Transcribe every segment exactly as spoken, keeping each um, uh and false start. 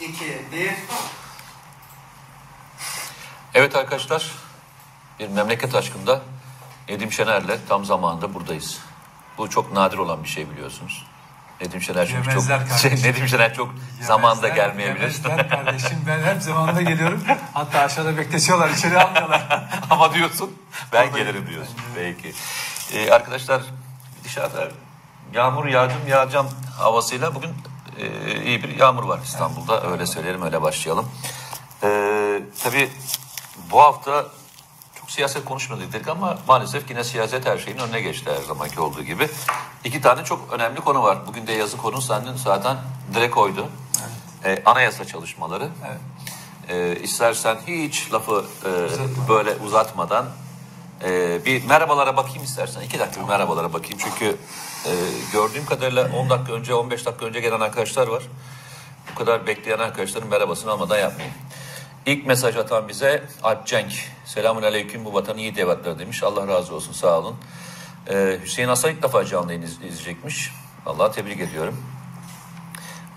üç, iki, bir. Evet arkadaşlar, bir memleket aşkında Edim Şener'le tam zamanında buradayız. Bu çok nadir olan bir şey biliyorsunuz. Edim Şener çünkü çok, şey, Edim Şener çok yemezler, zamanda gelmeyebilir. Yemezler kardeşim, ben hep zamanında geliyorum. Hatta aşağıda bekletiyorlar, içeri almıyorlar. Ama diyorsun, ben gelirim diyorsun. Peki. Ee, arkadaşlar dışarıda yağmur yağacağım yağacağım havasıyla bugün e, iyi bir yağmur var İstanbul'da. Evet, öyle söyleyelim, öyle başlayalım. Ee, tabii bu hafta çok siyaset konuşmadık dedik ama maalesef yine siyaset her şeyin önüne geçti her zamanki olduğu gibi. İki tane çok önemli konu var. Bugün de yazı konu senden zaten direkt oydu. Evet. Ee, anayasa çalışmaları. Evet. Ee, istersen hiç lafı e, uzatma. böyle uzatmadan e, bir merhabalara bakayım istersen. İki dakika tamam. merhabalara bakayım. Çünkü e, gördüğüm kadarıyla on dakika önce, on beş dakika önce gelen arkadaşlar var. Bu kadar bekleyen arkadaşların merhabasını almadan yapmayın. İlk mesaj atan bize Alp Cenk. Selamun aleyküm, bu vatan iyi devletler demiş. Allah razı olsun, sağ olun. Ee, Hüseyin Aslan ilk defa canlı yayını izleyecekmiş. Vallahi tebrik ediyorum.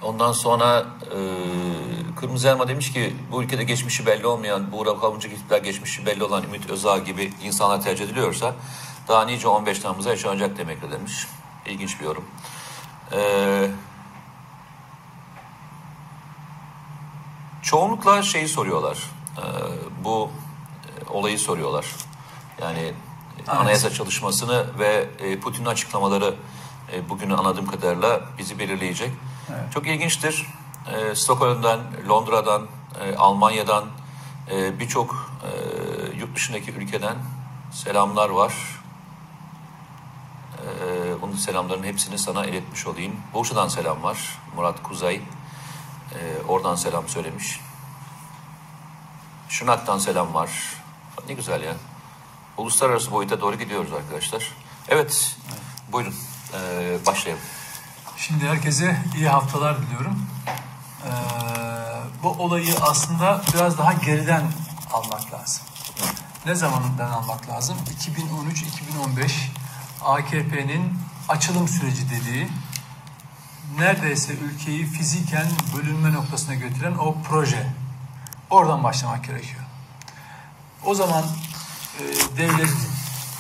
Ondan sonra e, Kırmızı Elma demiş ki bu ülkede geçmişi belli olmayan, bu Buğra Kavuncu iktidar geçmişi belli olan Ümit Özdağ gibi insanlar tercih ediliyorsa daha nice on beş Temmuz'a yaşanacak demektir demiş. İlginç bir yorum. Eee... Çoğunlukla şeyi soruyorlar, e, bu e, olayı soruyorlar. Yani Aynen. anayasa çalışmasını ve e, Putin'in açıklamaları e, bugün anladığım kadarıyla bizi belirleyecek. Evet. Çok ilginçtir. E, Stockholm'dan, Londra'dan, e, Almanya'dan, e, birçok e, yurt dışındaki ülkeden selamlar var. E, onun selamlarının hepsini sana iletmiş olayım. Bursa'dan selam var, Murat Kuzey. Ee, oradan selam söylemiş. Şunak'tan selam var. Ne güzel ya. Uluslararası boyuta doğru gidiyoruz arkadaşlar. Evet, evet. Buyurun ee, başlayalım. Şimdi herkese iyi haftalar diliyorum. Ee, bu olayı aslında biraz daha geriden almak lazım. Evet. Ne zamandan almak lazım? iki bin on üç iki bin on beş A K P'nin açılım süreci dediği, neredeyse ülkeyi fiziken bölünme noktasına götüren o proje. Oradan başlamak gerekiyor. O zaman e, devlet,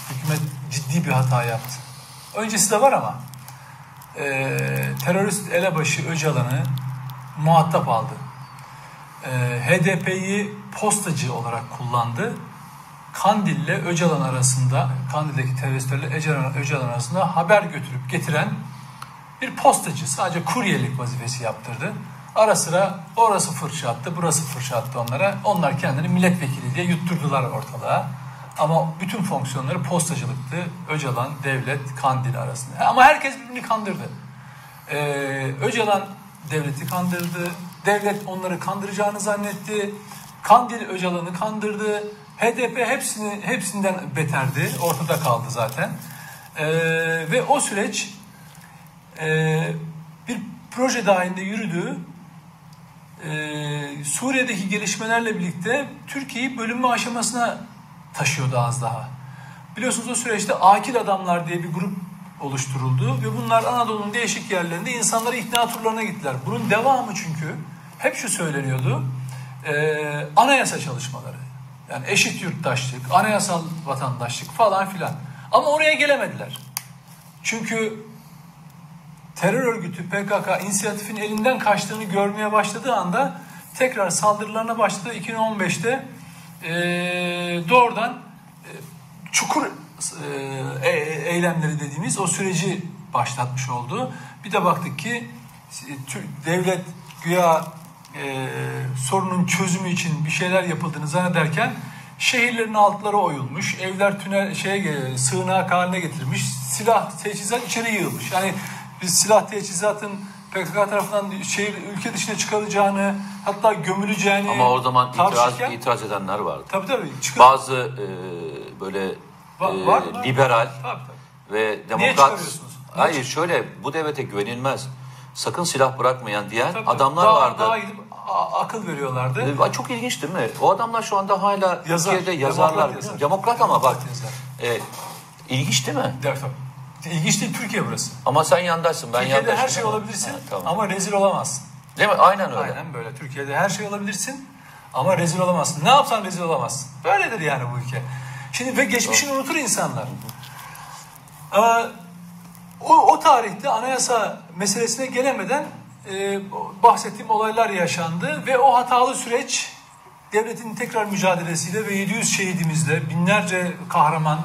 hükümet ciddi bir hata yaptı. Öncesi de var ama e, terörist elebaşı Öcalan'ı muhatap aldı. E, H D P'yi postacı olarak kullandı. Kandil'le Öcalan arasında, Kandil'deki teröristlerle Öcalan, Öcalan arasında haber götürüp getiren bir postacı, sadece kuryelik vazifesi yaptırdı. Ara sıra orası fırça attı, burası fırça attı onlara. Onlar kendini milletvekili diye yutturdular ortalığa. Ama bütün fonksiyonları postacılıktı. Öcalan, devlet, Kandil arasında. Ama herkes birbirini kandırdı. Ee, Öcalan devleti kandırdı. Devlet onları kandıracağını zannetti. Kandil Öcalan'ı kandırdı. H D P hepsini, hepsinden beterdi. Ortada kaldı zaten. Ee, ve o süreç Ee, bir proje dahilinde yürüdü. Ee, Suriye'deki gelişmelerle birlikte Türkiye'yi bölünme aşamasına taşıyordu az daha. Biliyorsunuz o süreçte Akil Adamlar diye bir grup oluşturuldu ve bunlar Anadolu'nun değişik yerlerinde insanları ikna turlarına gittiler. Bunun devamı çünkü hep şu söyleniyordu. Ee, anayasa çalışmaları. Yani eşit yurttaşlık, anayasal vatandaşlık falan filan. Ama oraya gelemediler. Çünkü terör örgütü P K K inisiyatifin elinden kaçtığını görmeye başladığı anda tekrar saldırılarına başladı. iki bin on beşte e, doğrudan e, çukur e, e, eylemleri dediğimiz o süreci başlatmış oldu. Bir de baktık ki devlet güya e, sorunun çözümü için bir şeyler yapıldığını zannederken şehirlerin altları oyulmuş, evler tünel şeye sığınak haline getirilmiş, silah teçhizat içeri yığılmış. Yani biz silah teçhizatın P K K tarafından şehir, ülke dışına çıkarılacağını, hatta gömüleceğini... Ama o zaman itiraz, itiraz edenler vardı. Tabii tabii. Çıkar. Bazı e, böyle Va var, e, var, liberal tabii, tabii. ve demokrat... Hayır çıkıyor? Şöyle, bu devlete güvenilmez. Sakın silah bırakmayan diyen tabii, adamlar daha, vardı. Daha gidip akıl veriyorlardı. E, çok ilginç değil mi? O adamlar şu anda hala Yazar, Türkiye'de yazarlar. Demokrat, yazar. demokrat, demokrat ama bak. E, ilginç değil mi? Evet tabii. İlginç değil, Türkiye burası. Ama sen yandaşsın, ben yandaşım. Türkiye'de her şey olabilirsin ha, tamam. ama rezil olamazsın. Değil mi? Aynen öyle. Aynen böyle. Türkiye'de her şey olabilirsin ama rezil olamazsın. Ne yapsan rezil olamazsın. Böyledir yani bu ülke. Şimdi ve geçmişini unutur insanlar. Ee, o, o tarihte anayasa meselesine gelemeden e, bahsettiğim olaylar yaşandı ve o hatalı süreç devletin tekrar mücadelesiyle ve yedi yüz şehidimizle, binlerce kahraman,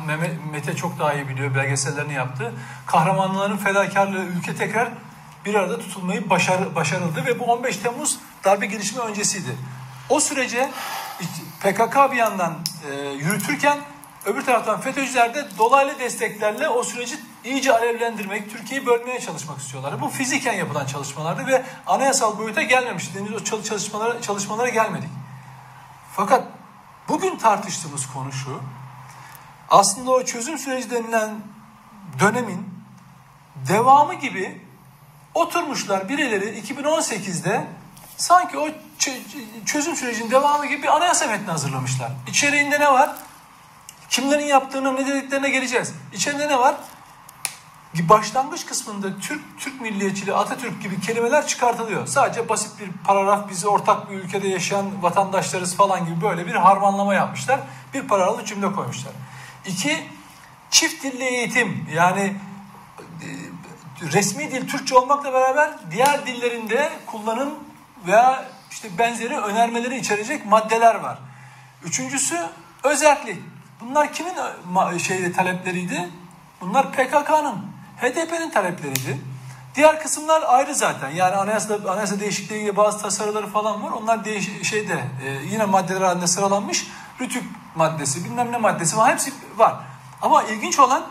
Mete çok daha iyi biliyor, belgesellerini yaptı. Kahramanların fedakarlığı, ülke tekrar bir arada tutulmayı başar, başarıldı ve bu on beş Temmuz darbe girişimi öncesiydi. O sürece P K K bir yandan e, yürütürken öbür taraftan FETÖ'cüler de dolaylı desteklerle o süreci iyice alevlendirmek, Türkiye'yi bölmeye çalışmak istiyorlardı. Bu fiziken yapılan çalışmalardı ve anayasal boyuta gelmemişti. Henüz o çalışmalara, çalışmalara gelmedik. Fakat bugün tartıştığımız konu şu, aslında o çözüm süreci denilen dönemin devamı gibi oturmuşlar birileri iki bin on sekizde sanki o çözüm sürecinin devamı gibi bir anayasa metni hazırlamışlar. İçeriğinde ne var? Kimlerin yaptığına, ne dediklerine geleceğiz. İçeride ne var? Başlangıç kısmında Türk, Türk milliyetçiliği, Atatürk gibi kelimeler çıkartılıyor. Sadece basit bir paragraf, bizi ortak bir ülkede yaşayan vatandaşlarız falan gibi böyle bir harmanlama yapmışlar. Bir paragraflı cümle koymuşlar. İki, çift dilli eğitim, yani resmi dil Türkçe olmakla beraber diğer dillerinde kullanım veya işte benzeri önermeleri içerecek maddeler var. Üçüncüsü özerklik. Bunlar kimin şeyde talepleriydi? Bunlar P K K'nın, H D P'nin talepleriydi. Diğer kısımlar ayrı zaten. Yani anayasa, anayasa değişikliğiyle bazı tasarıları falan var. Onlar değiş, şeyde e, yine maddeler halinde sıralanmış. Rütük maddesi, bilmem ne maddesi var. Hepsi var. Ama ilginç olan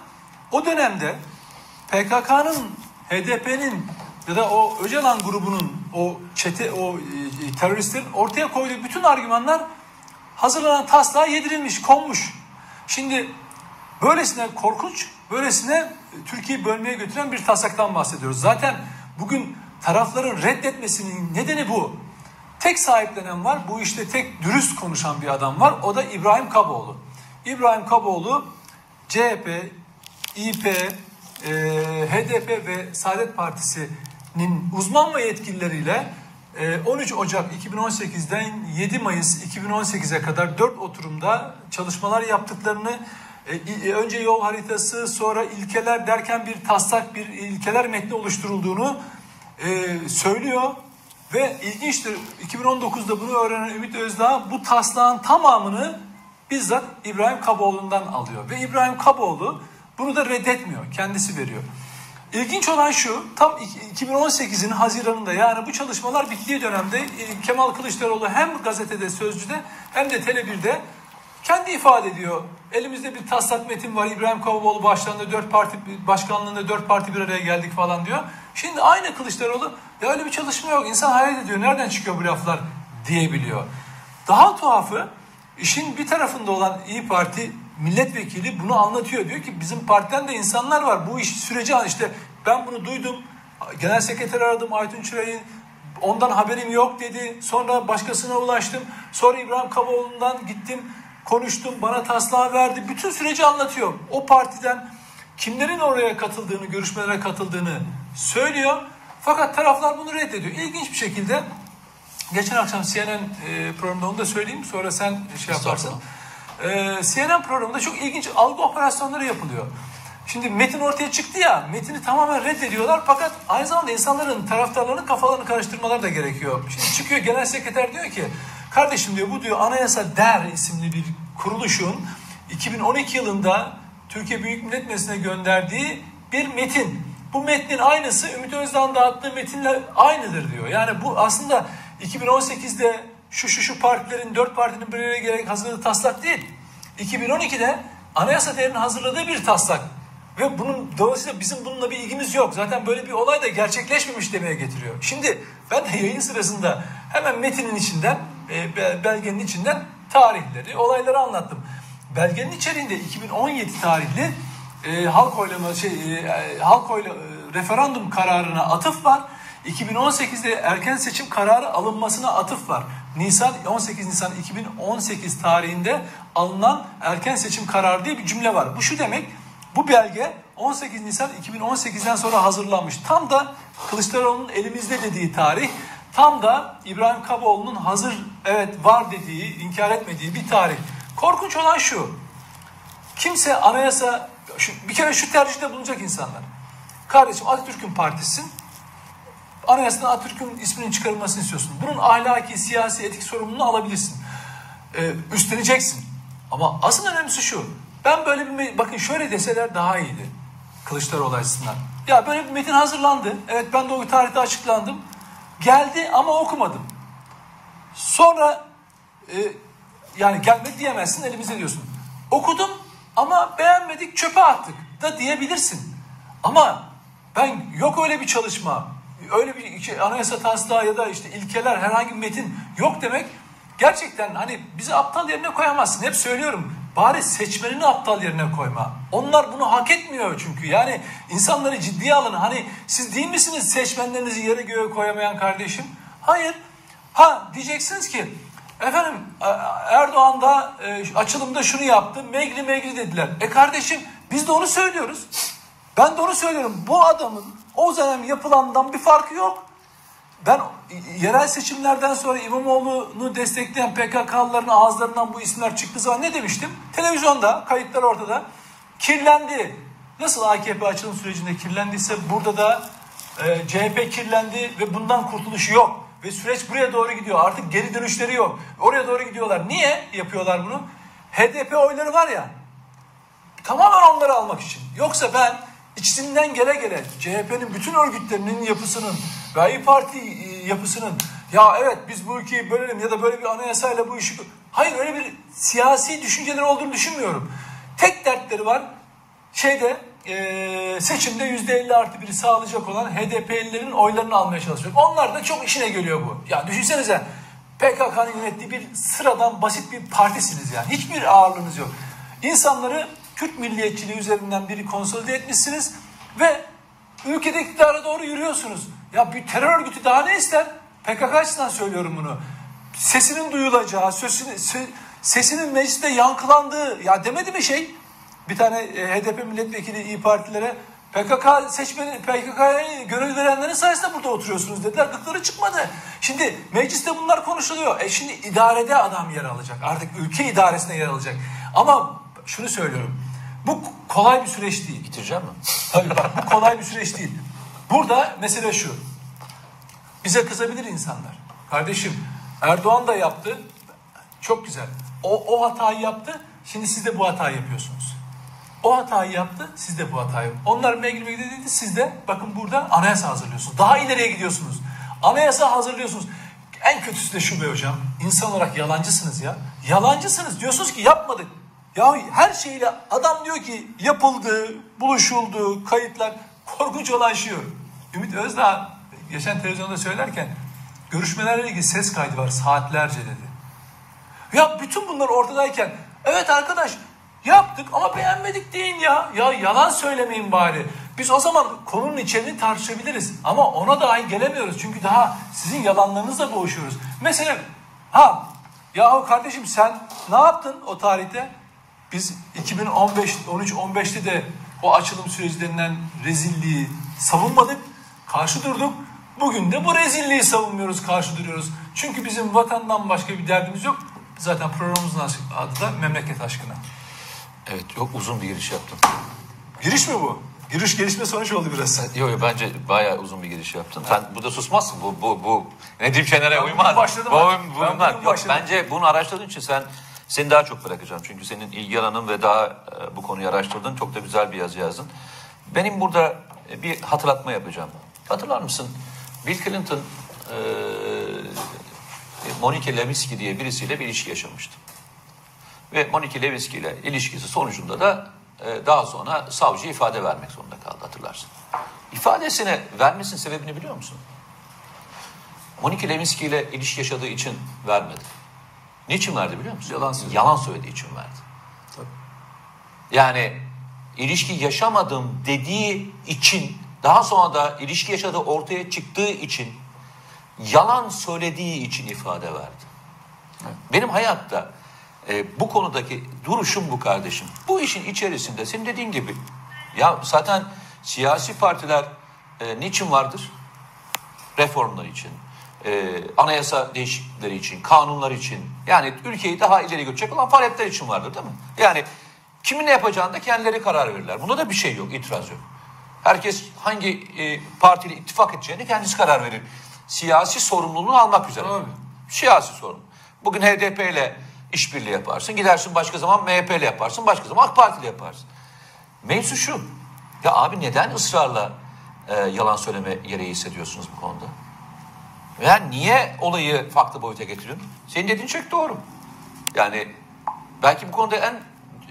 o dönemde P K K'nın, H D P'nin ya da o Öcalan grubunun, o çete, o e, teröristlerin ortaya koyduğu bütün argümanlar hazırlanan taslağa yedirilmiş, konmuş. Şimdi böylesine korkunç, böylesine Türkiye'yi bölmeye götüren bir taslaktan bahsediyoruz. Zaten bugün tarafların reddetmesinin nedeni bu. Tek sahiplenen var, bu işte tek dürüst konuşan bir adam var. O da İbrahim Kaboğlu. İbrahim Kaboğlu, C H P, İ P, e, H D P ve Saadet Partisi'nin uzman ve yetkilileriyle on üç Ocak iki bin on sekizden yedi Mayıs iki bin on sekize kadar dört oturumda çalışmalar yaptıklarını, önce yol haritası, sonra ilkeler derken bir taslak, bir ilkeler metni oluşturulduğunu söylüyor. Ve ilginçtir, iki bin on dokuzda bunu öğrenen Ümit Özdağ bu taslağın tamamını bizzat İbrahim Kaboğlu'ndan alıyor. Ve İbrahim Kaboğlu bunu da reddetmiyor, kendisi veriyor. İlginç olan şu, tam iki bin on sekizin Haziran'ında, yani bu çalışmalar bittiği dönemde Kemal Kılıçdaroğlu hem gazetede, Sözcü'de hem de Tele bir'de kendi ifade ediyor. Elimizde bir taslak metin var, İbrahim Kaboğlu başkanlığında dört parti, başkanlığında dört parti bir araya geldik falan diyor. Şimdi aynı Kılıçdaroğlu, ya öyle bir çalışma yok, insan hayret ediyor, nereden çıkıyor bu laflar diyebiliyor. Daha tuhafı, işin bir tarafında olan İYİ Parti milletvekili bunu anlatıyor. Diyor ki bizim partiden de insanlar var. Bu iş süreci, işte ben bunu duydum. Genel sekreteri aradım, Aytun Çıray'ın. Ondan haberim yok dedi. Sonra başkasına ulaştım. Sonra İbrahim Kaboğlu'ndan gittim. Konuştum. Bana taslağı verdi. Bütün süreci anlatıyor. O partiden kimlerin oraya katıldığını, görüşmelere katıldığını söylüyor. Fakat taraflar bunu reddediyor. İlginç bir şekilde geçen akşam C N N programında, onu da söyleyeyim. Sonra sen şey yaparsın. Ee, C N N programında çok ilginç algı operasyonları yapılıyor. Şimdi metin ortaya çıktı ya, metini tamamen reddediyorlar, fakat aynı zamanda insanların, taraftarlarının kafalarını karıştırmaları da gerekiyor. Şimdi çıkıyor genel sekreter, diyor ki kardeşim diyor, bu diyor Anayasa Der isimli bir kuruluşun iki bin on iki yılında Türkiye Büyük Millet Meclisi'ne gönderdiği bir metin. Bu metnin aynısı Ümit Özdağ'ın dağıttığı metinle aynıdır diyor. Yani bu aslında iki bin on sekizde şu şu şu partilerin, dört partinin bir araya gelerek hazırladığı taslak değil. iki bin on ikide Anayasa Der'in hazırladığı bir taslak. Ve bunun, dolayısıyla bizim bununla bir ilgimiz yok. Zaten böyle bir olay da gerçekleşmemiş demeye getiriyor. Şimdi ben de yayın sırasında hemen metinin içinden, belgenin içinden tarihleri, olayları anlattım. Belgenin içeriğinde iki bin on yedi tarihli e, halk oylama, şey, e, halk oylama, referandum kararına atıf var. iki bin on sekizde erken seçim kararı alınmasına atıf var. Nisan, on sekiz Nisan iki bin on sekiz tarihinde alınan erken seçim kararı diye bir cümle var. Bu şu demek, bu belge on sekiz Nisan iki bin on sekizden sonra hazırlanmış. Tam da Kılıçdaroğlu'nun elimizde dediği tarih, Tam da İbrahim Kaboğlu'nun hazır evet var dediği, inkar etmediği bir tarih. Korkunç olan şu. Kimse anayasa, şu, bir kere şu tercihte bulunacak insanlar. Kardeşim Atatürk'ün partisisin. Anayasadan Atatürk'ün isminin çıkarılmasını istiyorsun. Bunun ahlaki, siyasi, etik sorumluluğunu alabilirsin. Ee, üstleneceksin. Ama asıl önemlisi şu. Ben böyle bir, bakın şöyle deseler daha iyiydi. Kılıçdaroğlu açısından. Ya böyle bir metin hazırlandı. Evet ben de o tarihte açıklandım. Geldi ama okumadım. Sonra e, yani gelmedi diyemezsin, elimizde diyorsun. Okudum ama beğenmedik, çöpe attık da diyebilirsin. Ama ben yok öyle bir çalışma, öyle bir şey, anayasa taslağı ya da işte ilkeler, herhangi bir metin yok demek gerçekten hani bizi aptal yerine koyamazsın. Hep söylüyorum, bari seçmenini aptal yerine koyma. Onlar bunu hak etmiyor çünkü. Yani insanları ciddiye alın. Hani siz değil misiniz seçmenlerinizi yere göğe koyamayan kardeşim? Hayır. Ha diyeceksiniz ki efendim Erdoğan da e, açılımda şunu yaptı. Megli megli dediler. E kardeşim biz de onu söylüyoruz. Ben de onu söylüyorum. Bu adamın o dönem yapılandan bir farkı yok. Ben yerel seçimlerden sonra İmamoğlu'nu destekleyen P K K'lıların ağızlarından bu isimler çıktığı zaman ne demiştim? Televizyonda, kayıtlar ortada, kirlendi. Nasıl A K P açılım sürecinde kirlendiyse burada da e, C H P kirlendi ve bundan kurtuluşu yok. Ve süreç buraya doğru gidiyor. Artık geri dönüşleri yok. Oraya doğru gidiyorlar. Niye yapıyorlar bunu? H D P oyları var ya, tamamen onları almak için. Yoksa ben içinden gele gele C H P'nin bütün örgütlerinin yapısının ve İYİ Parti yapısının ya evet biz bu ülkeyi bölelim ya da böyle bir anayasayla bu işi... Hayır öyle bir siyasi düşünceler olduğunu düşünmüyorum. Tek dertleri var şeyde e, seçimde yüzde elli artı biri sağlayacak olan H D P'lilerin oylarını almaya çalışıyor. Onlar da çok işine geliyor bu. Ya düşünsenize P K K'nın yönettiği bir sıradan basit bir partisiniz yani. Hiçbir ağırlığınız yok. İnsanları Kürt milliyetçiliği üzerinden biri konsolide etmişsiniz ve ülkede iktidara doğru yürüyorsunuz. Ya bir terör örgütü daha ne ister? P K K açısından söylüyorum bunu. Sesinin duyulacağı, sesinin, sesinin mecliste yankılandığı, ya demedi mi şey? Bir tane H D P milletvekili İYİ Partilere P K K seçmeni, P K K'ya gönül verenlerin sayesinde burada oturuyorsunuz dediler. Gıkları çıkmadı. Şimdi mecliste bunlar konuşuluyor. E şimdi idarede adam yer alacak. Artık ülke idaresine yer alacak. Ama şunu söylüyorum. Bu kolay bir süreç değil. Bitireceğim mi? Tabii bak bu kolay bir süreç değil. Burada mesele şu. Bize kızabilir insanlar. Kardeşim Erdoğan da yaptı. Çok güzel. O, o hatayı yaptı. Şimdi siz de bu hatayı yapıyorsunuz. O hatayı yaptı. Siz de bu hatayı yaptı. Onlar megri megri dedi. Siz de bakın burada anayasa hazırlıyorsunuz. Daha ileriye gidiyorsunuz. Anayasa hazırlıyorsunuz. En kötüsü de şu be hocam. İnsan olarak yalancısınız ya. Yalancısınız. Diyorsunuz ki yapmadık. Ya her şeyle adam diyor ki yapıldı, buluşuldu, kayıtlar. Korkunç olan şu. Ümit Özdağ geçen televizyonda söylerken görüşmelerle ilgili ses kaydı var saatlerce dedi. Ya bütün bunlar ortadayken evet arkadaş yaptık ama beğenmedik deyin ya. Ya yalan söylemeyin bari. Biz o zaman konunun içeriğini tartışabiliriz ama ona dahi gelemiyoruz. Çünkü daha sizin yalanlarınızla boğuşuyoruz. Mesela ha yahu kardeşim sen ne yaptın o tarihte? Biz iki bin on beş on üç on beş'te de o açılım süreci denilen rezilliği savunmadık, karşı durduk. Bugün de bu rezilliği savunmuyoruz, karşı duruyoruz. Çünkü bizim vatandan başka bir derdimiz yok. Zaten programımızın adı da Memleket Aşkına. Evet, yok uzun bir giriş yaptım. Giriş mi bu? Giriş gelişme sonuç oldu biraz. Yok yok yo, bence bayağı uzun bir giriş yaptın. Evet. Sen burada susmazsın. Bu bu bu Edim Şener'e uymaz. Başladım. Bu, bu, ben bunlar. Yok, bence bunu araştırdığın için sen Seni daha çok bırakacağım çünkü senin ilgi alanın ve daha e, bu konuyu araştırdın. Çok da güzel bir yazı yazdın. Benim burada e, bir hatırlatma yapacağım. Hatırlar mısın? Bill Clinton e, Monica Lewinsky diye birisiyle bir ilişki yaşamıştı. Ve Monica Lewinsky ile ilişkisi sonucunda da e, daha sonra savcı ifade vermek zorunda kaldı, hatırlarsın. İfadesine vermesinin sebebini biliyor musun? Monica Lewinsky ile ilişki yaşadığı için vermedi. Niçin verdi biliyor musun? Yalan söyledi. Yalan söylediği için verdi. Tabii. Yani ilişki yaşamadım dediği için, daha sonra da ilişki yaşadığı ortaya çıktığı için, yalan söylediği için ifade verdi. Evet. Benim hayatta e, bu konudaki duruşum bu kardeşim. Bu işin içerisinde senin dediğin gibi ya zaten siyasi partiler e, niçin vardır? Reformlar için. e, anayasa değişiklikleri için, kanunlar için, yani ülkeyi daha ileri götürecek olan faaliyetler için vardır, değil mi? Yani kimin ne yapacağını da kendileri karar verirler. Bunda da bir şey yok, itiraz yok. Herkes hangi e, partiyle ittifak edeceğini kendisi karar verir. Siyasi sorumluluğunu almak üzere. Abi. Siyasi sorumluluk. Bugün H D P ile işbirliği yaparsın, gidersin başka zaman M H P ile yaparsın, başka zaman AK Parti ile yaparsın. Mevzu şu, ya abi neden ısrarla e, yalan söyleme gereği hissediyorsunuz bu konuda? Yani niye olayı farklı boyuta getiriyorsun? Senin dediğin çok doğru. Yani belki bu konuda en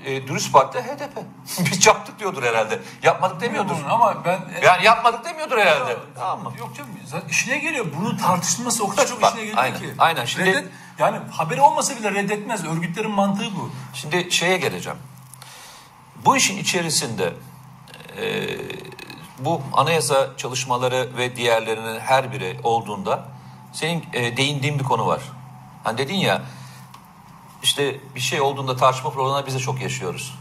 e, dürüst parti H D P. Biz yaptık diyordur herhalde. Yapmadık demiyordur. Ama ben yani yapmadık demiyordur herhalde. Ya, tamam mı? Yok canım, işine geliyor. Bunun tartışılması o kadar çok bak, işine geliyor aynen, ki. Aynen. Şimdi, reddet, yani haberi olmasa bile reddetmez. Örgütlerin mantığı bu. Şimdi şeye geleceğim. Bu işin içerisinde e, bu anayasa çalışmaları ve diğerlerinin her biri olduğunda senin e, değindiğin bir konu var. Hani dedin ya işte bir şey olduğunda tartışma programına biz de çok yaşıyoruz.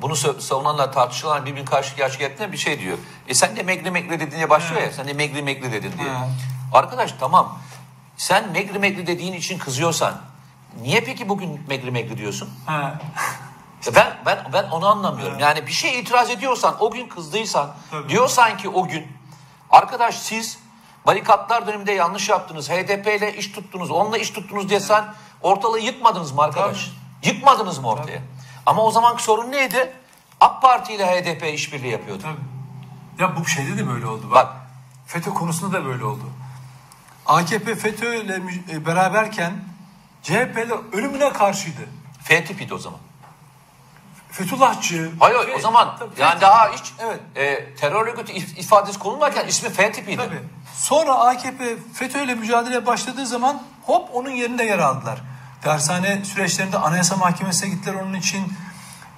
Bunu savunanlar, tartışılanlar birbirinin karşı gerçeklerine bir şey diyor. E sen de megri megri dedin diye başlıyor ya. Sen de megri megri dedin diye. He. Arkadaş tamam, sen megri megri dediğin için kızıyorsan niye peki bugün megri megri diyorsun? Evet. Ben ben ben onu anlamıyorum. Evet. Yani bir şeye itiraz ediyorsan, o gün kızdıysan, tabii, diyorsan ki o gün arkadaş siz barikatlar döneminde yanlış yaptınız, H D P ile iş tuttunuz, onunla iş tuttunuz diye sen ortalığı yıkmadınız mı arkadaş? Tabii. Yıkmadınız mı ortaya? Tabii. Ama o zamanki sorun neydi? AK Parti ile H D P işbirliği yapıyordu. Tabii. Ya bu şeyde de böyle oldu. Bak, bak. FETÖ konusunda da böyle oldu. A K P FETÖ ile beraberken C H P ile ölümüne karşıydı. F-tipiydi o zaman. Fethullahçı. Hayır şey, o zaman tabii, yani daha hiç evet. e, terör örgütü ifadesi konulurken ismi F tipiydi. Tabii. Sonra A K P FETÖ'yle mücadeleye başladığı zaman hop onun yerinde yer aldılar. Dershane süreçlerinde Anayasa Mahkemesi'ne gittiler onun için.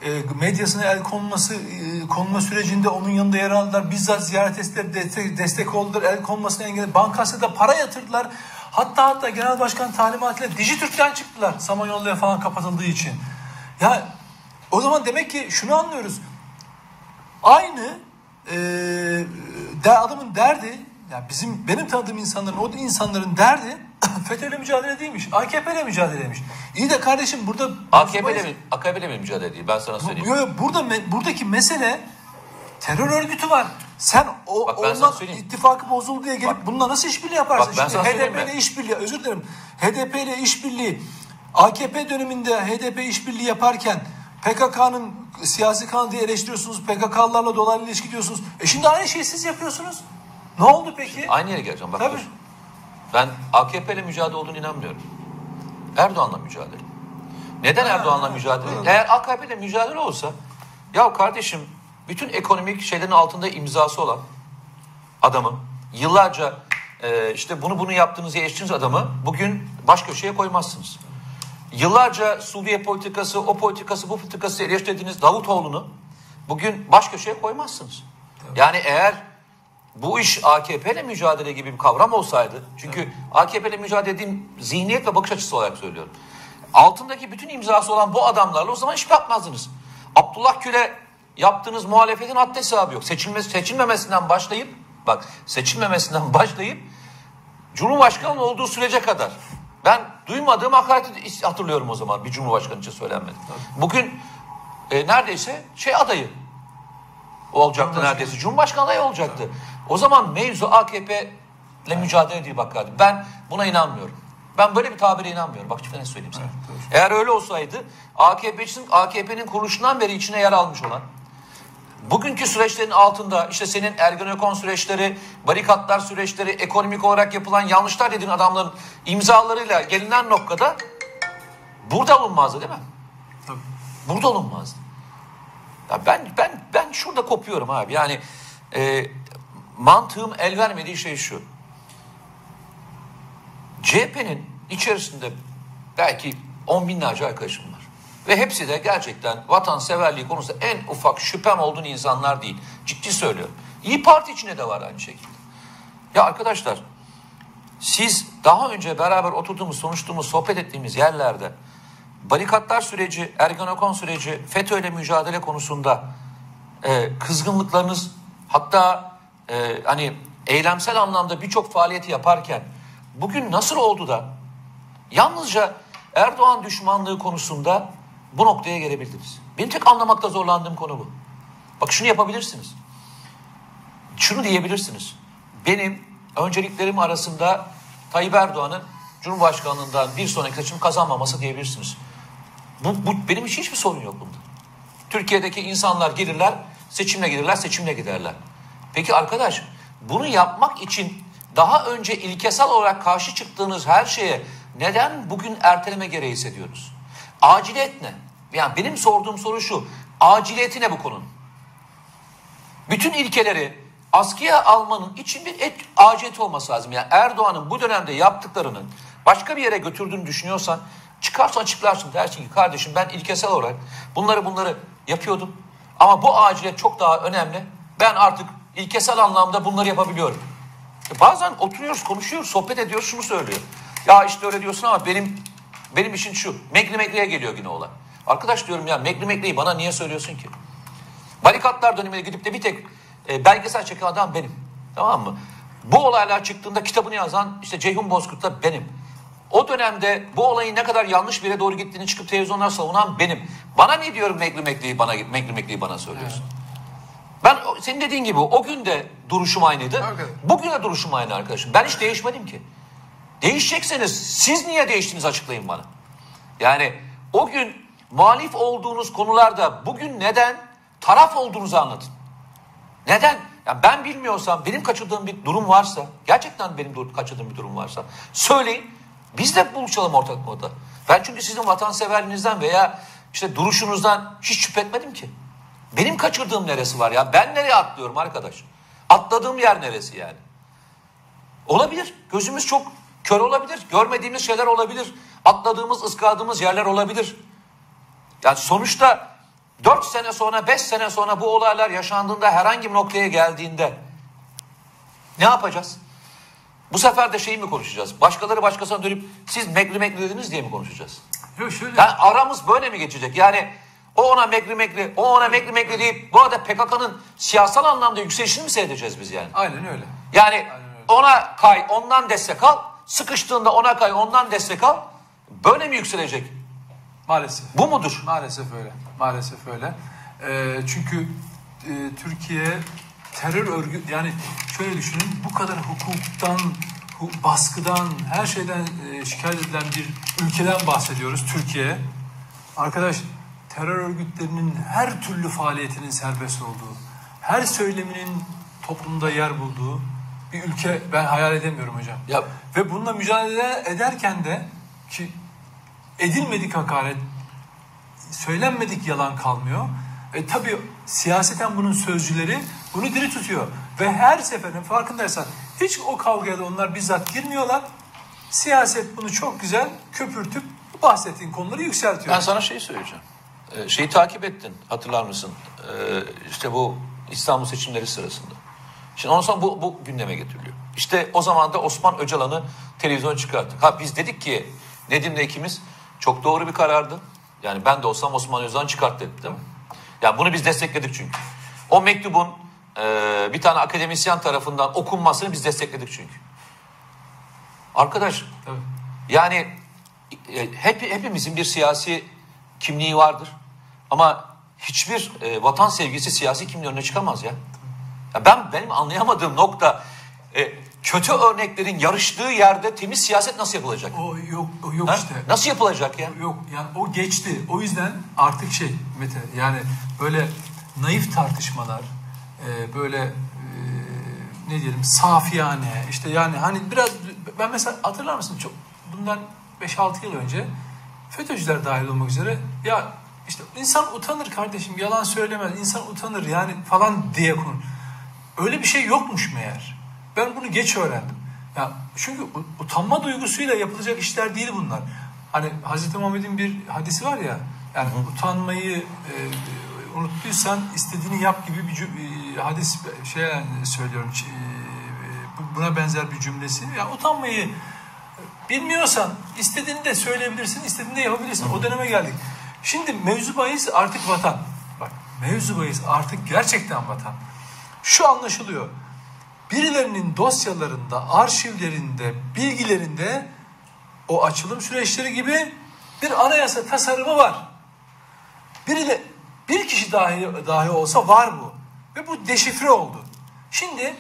E, medyasına el konması, e, konma sürecinde onun yanında yer aldılar. Bizzat ziyaret ettiler, destek, destek oldular, el konmasına engellediler. Bankasına da para yatırdılar. Hatta hatta Genel Başkan talimatıyla Dijitürk'ten çıktılar. Samanyolu'ya falan kapatıldığı için. Ya o zaman demek ki şunu anlıyoruz. Aynı e, de adamın derdi, yani bizim benim tanıdığım insanların, o insanların derdi FETÖ'yle mücadele değilmiş. A K P'yle mücadeleymiş. İyi de kardeşim burada A K P'yle mi, A K P'yle mi mücadele değil? Ben sana söyleyeyim. Yok yok, burada me, buradaki mesele terör örgütü var. Sen o bak, ondan ittifakı bozuldu diye gelip bak, bununla nasıl işbirliği yaparsın bak, şimdi? H D P'yle işbirliği, özür dilerim. H D P'yle işbirliği, A K P döneminde H D P işbirliği yaparken P K K'nın siyasi kanalı diye eleştiriyorsunuz. P K K'larla dolaylı ilişki diyorsunuz. E şimdi aynı şeyi siz yapıyorsunuz. Ne oldu peki? Şimdi aynı yere geleceğim. Bak tabii. Dur. Ben A K P ile mücadele olduğunu inanmıyorum. Erdoğan'la mücadele. Neden Erdoğan'la mücadele? Ha, ha, ha. Eğer A K P ile mücadele olsa, ya kardeşim bütün ekonomik şeylerin altında imzası olan adamı, yıllarca e, işte bunu bunu yaptığınız, eleştirdiğiniz adamı bugün baş köşeye koymazsınız. Yıllarca Suriye politikası, o politikası, bu politikası eleştirdiğiniz Davutoğlu'nu bugün baş köşeye koymazsınız. Evet. Yani eğer bu iş A K P ile mücadele gibi bir kavram olsaydı, çünkü evet. A K P ile mücadele dediğim zihniyet ve bakış açısı olarak söylüyorum. Altındaki bütün imzası olan bu adamlarla o zaman iş yapmazdınız. Abdullah Gül'e yaptığınız muhalefetin haddi hesabı yok. Seçilmesi, seçilmemesinden başlayıp, bak seçilmemesinden başlayıp Cumhurbaşkanı olduğu sürece kadar ben duymadığım hakareti hatırlıyorum o zaman. Bir cumhurbaşkanı için söylenmedi. Tabii. Bugün e, neredeyse şey adayı olacaktı Cumhurbaşkanı. neredeyse. Cumhurbaşkanı adayı olacaktı. Tabii. O zaman mevzu A K P ile mücadele değil bak kardeşim. Ben buna inanmıyorum. Ben böyle bir tabire inanmıyorum. Bak çiftine söyleyeyim sana. Evet, eğer öyle olsaydı A K P'nin kuruluşundan beri içine yer almış olan, bugünkü süreçlerin altında işte senin Ergenekon süreçleri, barikatlar süreçleri, ekonomik olarak yapılan yanlışlar dediğin adamların imzalarıyla gelinen noktada burada olunmazdı değil mi? Tabii. Burada olunmazdı. Ya ben ben ben şurada kopuyorum abi. Yani e, mantığım el vermediği şey şu. C H P'nin içerisinde belki on binlerce arkadaşım var. Ve hepsi de gerçekten vatanseverliği konusunda en ufak şüphem olduğun insanlar değil. Ciddi söylüyorum. İYİ Parti içinde de var aynı şekilde. Ya arkadaşlar siz daha önce beraber oturduğumuz, konuştuğumuz, sohbet ettiğimiz yerlerde barikatlar süreci, Ergenekon süreci, FETÖ'yle mücadele konusunda e, kızgınlıklarınız, hatta e, hani eylemsel anlamda birçok faaliyeti yaparken bugün nasıl oldu da yalnızca Erdoğan düşmanlığı konusunda bu noktaya gelebildiniz? Benim tek anlamakta zorlandığım konu bu. Bak şunu yapabilirsiniz. Şunu diyebilirsiniz. Benim önceliklerim arasında Tayyip Erdoğan'ın Cumhurbaşkanlığından bir sonraki seçim kazanmaması diyebilirsiniz. Bu, bu benim için hiçbir sorun yok bunda. Türkiye'deki insanlar gelirler, seçimle gelirler, seçimle giderler. Peki arkadaş, bunu yapmak için daha önce ilkesel olarak karşı çıktığınız her şeye neden bugün erteleme gereği hissediyorsunuz? Aciliyet ne? Yani benim sorduğum soru şu, aciliyeti ne bu konunun? Bütün ilkeleri askıya almanın için bir et, aciliyeti olması lazım. Yani Erdoğan'ın bu dönemde yaptıklarının başka bir yere götürdüğünü düşünüyorsan çıkarsa açıklarsın, dersin ki kardeşim ben ilkesel olarak bunları bunları yapıyordum ama bu aciliyet çok daha önemli. Ben artık ilkesel anlamda bunları yapabiliyorum. E bazen oturuyoruz, konuşuyoruz, sohbet ediyoruz, şunu söylüyor. Ya işte öyle diyorsun ama benim benim işin şu. Mekli mekliye geliyor yine olay. Arkadaş diyorum ya, mekli mekliyi bana niye söylüyorsun ki? Barikatlar dönemine gidip de bir tek e, belgesel çeken adam benim. Tamam mı? Bu olaylar çıktığında kitabını yazan işte Ceyhun Bozkurt da benim. O dönemde bu olayın ne kadar yanlış bir yere doğru gittiğini çıkıp televizyonlar savunan benim. Bana ne diyorum mekli mekliyi bana mekli mekliyi bana söylüyorsun? Evet. Ben senin dediğin gibi o gün de duruşum aynıydı. Okay. Bugün de duruşum aynı arkadaşım. Ben hiç değişmedim ki. Değişecekseniz siz niye değiştiniz açıklayın bana. Yani o gün muhalif olduğunuz konularda bugün neden taraf olduğunuzu anlatın. Neden? Yani ben bilmiyorsam, benim kaçırdığım bir durum varsa, gerçekten benim kaçırdığım bir durum varsa söyleyin. Biz de buluşalım ortak noktada. Ben çünkü sizin vatanseverliğinizden veya işte duruşunuzdan hiç şüphe etmedim ki. Benim kaçırdığım neresi var ya? Ben nereye atlıyorum arkadaş? Atladığım yer neresi yani? Olabilir. Gözümüz çok kör olabilir. Görmediğimiz şeyler olabilir. Atladığımız, ıskaladığımız yerler olabilir. Yani sonuçta dört sene sonra, beş sene sonra bu olaylar yaşandığında, herhangi bir noktaya geldiğinde ne yapacağız? Bu sefer de şeyi mi konuşacağız? Başkaları başkasına dönüp siz mekli mekli dediniz diye mi konuşacağız? Yok şöyle. Yani aramız böyle mi geçecek? Yani o ona mekli mekli, o ona mekli mekli deyip bu arada P K K'nın siyasal anlamda yükselişini mi seyredeceğiz biz yani? Aynen öyle. Yani aynen öyle. Ona kay, ondan destek al. Sıkıştığında ona kay, ondan destek al. Böyle mi yükselecek? Maalesef. Bu mudur? Maalesef öyle. Maalesef öyle. Ee, çünkü e, Türkiye terör örgütü, yani şöyle düşünün, bu kadar hukuktan, baskıdan, her şeyden e, şikayet edilen bir ülkeden bahsediyoruz, Türkiye. Arkadaş, terör örgütlerinin her türlü faaliyetinin serbest olduğu, her söyleminin toplumda yer bulduğu bir ülke ben hayal edemiyorum hocam. Yap. Ve bununla mücadele ederken de ki edilmedik hakaret, söylenmedik yalan kalmıyor. E tabii siyaseten bunun sözcüleri bunu diri tutuyor. Ve her seferin farkındaysan hiç o kavgaya da onlar bizzat girmiyorlar. Siyaset bunu çok güzel köpürtüp bahsettiğin konuları yükseltiyor. Ben sana şey söyleyeceğim. Ee, şeyi takip ettin, hatırlar mısın? Ee, işte bu İstanbul seçimleri sırasında. Şimdi ondan sonra bu, bu gündeme getiriliyor. İşte o zaman da Osman Öcalan'ı televizyona çıkarttık. Ha biz dedik ki Nedim'le ikimiz çok doğru bir karardı. Yani ben de olsam Osman Öcalan'ı çıkart dedik değil mi? Yani bunu biz destekledik çünkü. O mektubun e, bir tane akademisyen tarafından okunmasını biz destekledik çünkü. Arkadaş, evet. Yani hep, hepimizin bir siyasi kimliği vardır. Ama hiçbir e, vatan sevgisi siyasi kimliğin önüne çıkamaz ya. Ya ben benim anlayamadığım nokta e, kötü örneklerin yarıştığı yerde temiz siyaset nasıl yapılacak? O yok, o yok ha? işte. Nasıl yapılacak ya? Yok, yani o geçti. O yüzden artık şey Mete, yani böyle naif tartışmalar, e, böyle e, ne diyelim, safiyane işte, yani hani biraz ben mesela hatırlar mısın, çok bundan beş altı yıl önce FETÖ'cüler dahil olmak üzere ya işte insan utanır kardeşim, yalan söylemez, insan utanır yani falan diye konu. Öyle bir şey yokmuş meğer. Ben bunu geç öğrendim. Ya çünkü utanma duygusuyla yapılacak işler değil bunlar. Hani Hazreti Muhammed'in bir hadisi var ya, yani hı, utanmayı e, unuttuysan istediğini yap gibi bir cümle, e, hadis şey söylüyorum, e, buna benzer bir cümlesi. Yani utanmayı bilmiyorsan istediğini de söyleyebilirsin, istediğini de yapabilirsin. O döneme geldik. Şimdi mevzu bahis artık vatan. Bak mevzu bahis artık gerçekten vatan. Şu anlaşılıyor. birilerinin dosyalarında, arşivlerinde, bilgilerinde o açılım süreçleri gibi bir anayasa tasarımı var. Biriyle, bir kişi dahi, dahi olsa var bu. Ve bu deşifre oldu. Şimdi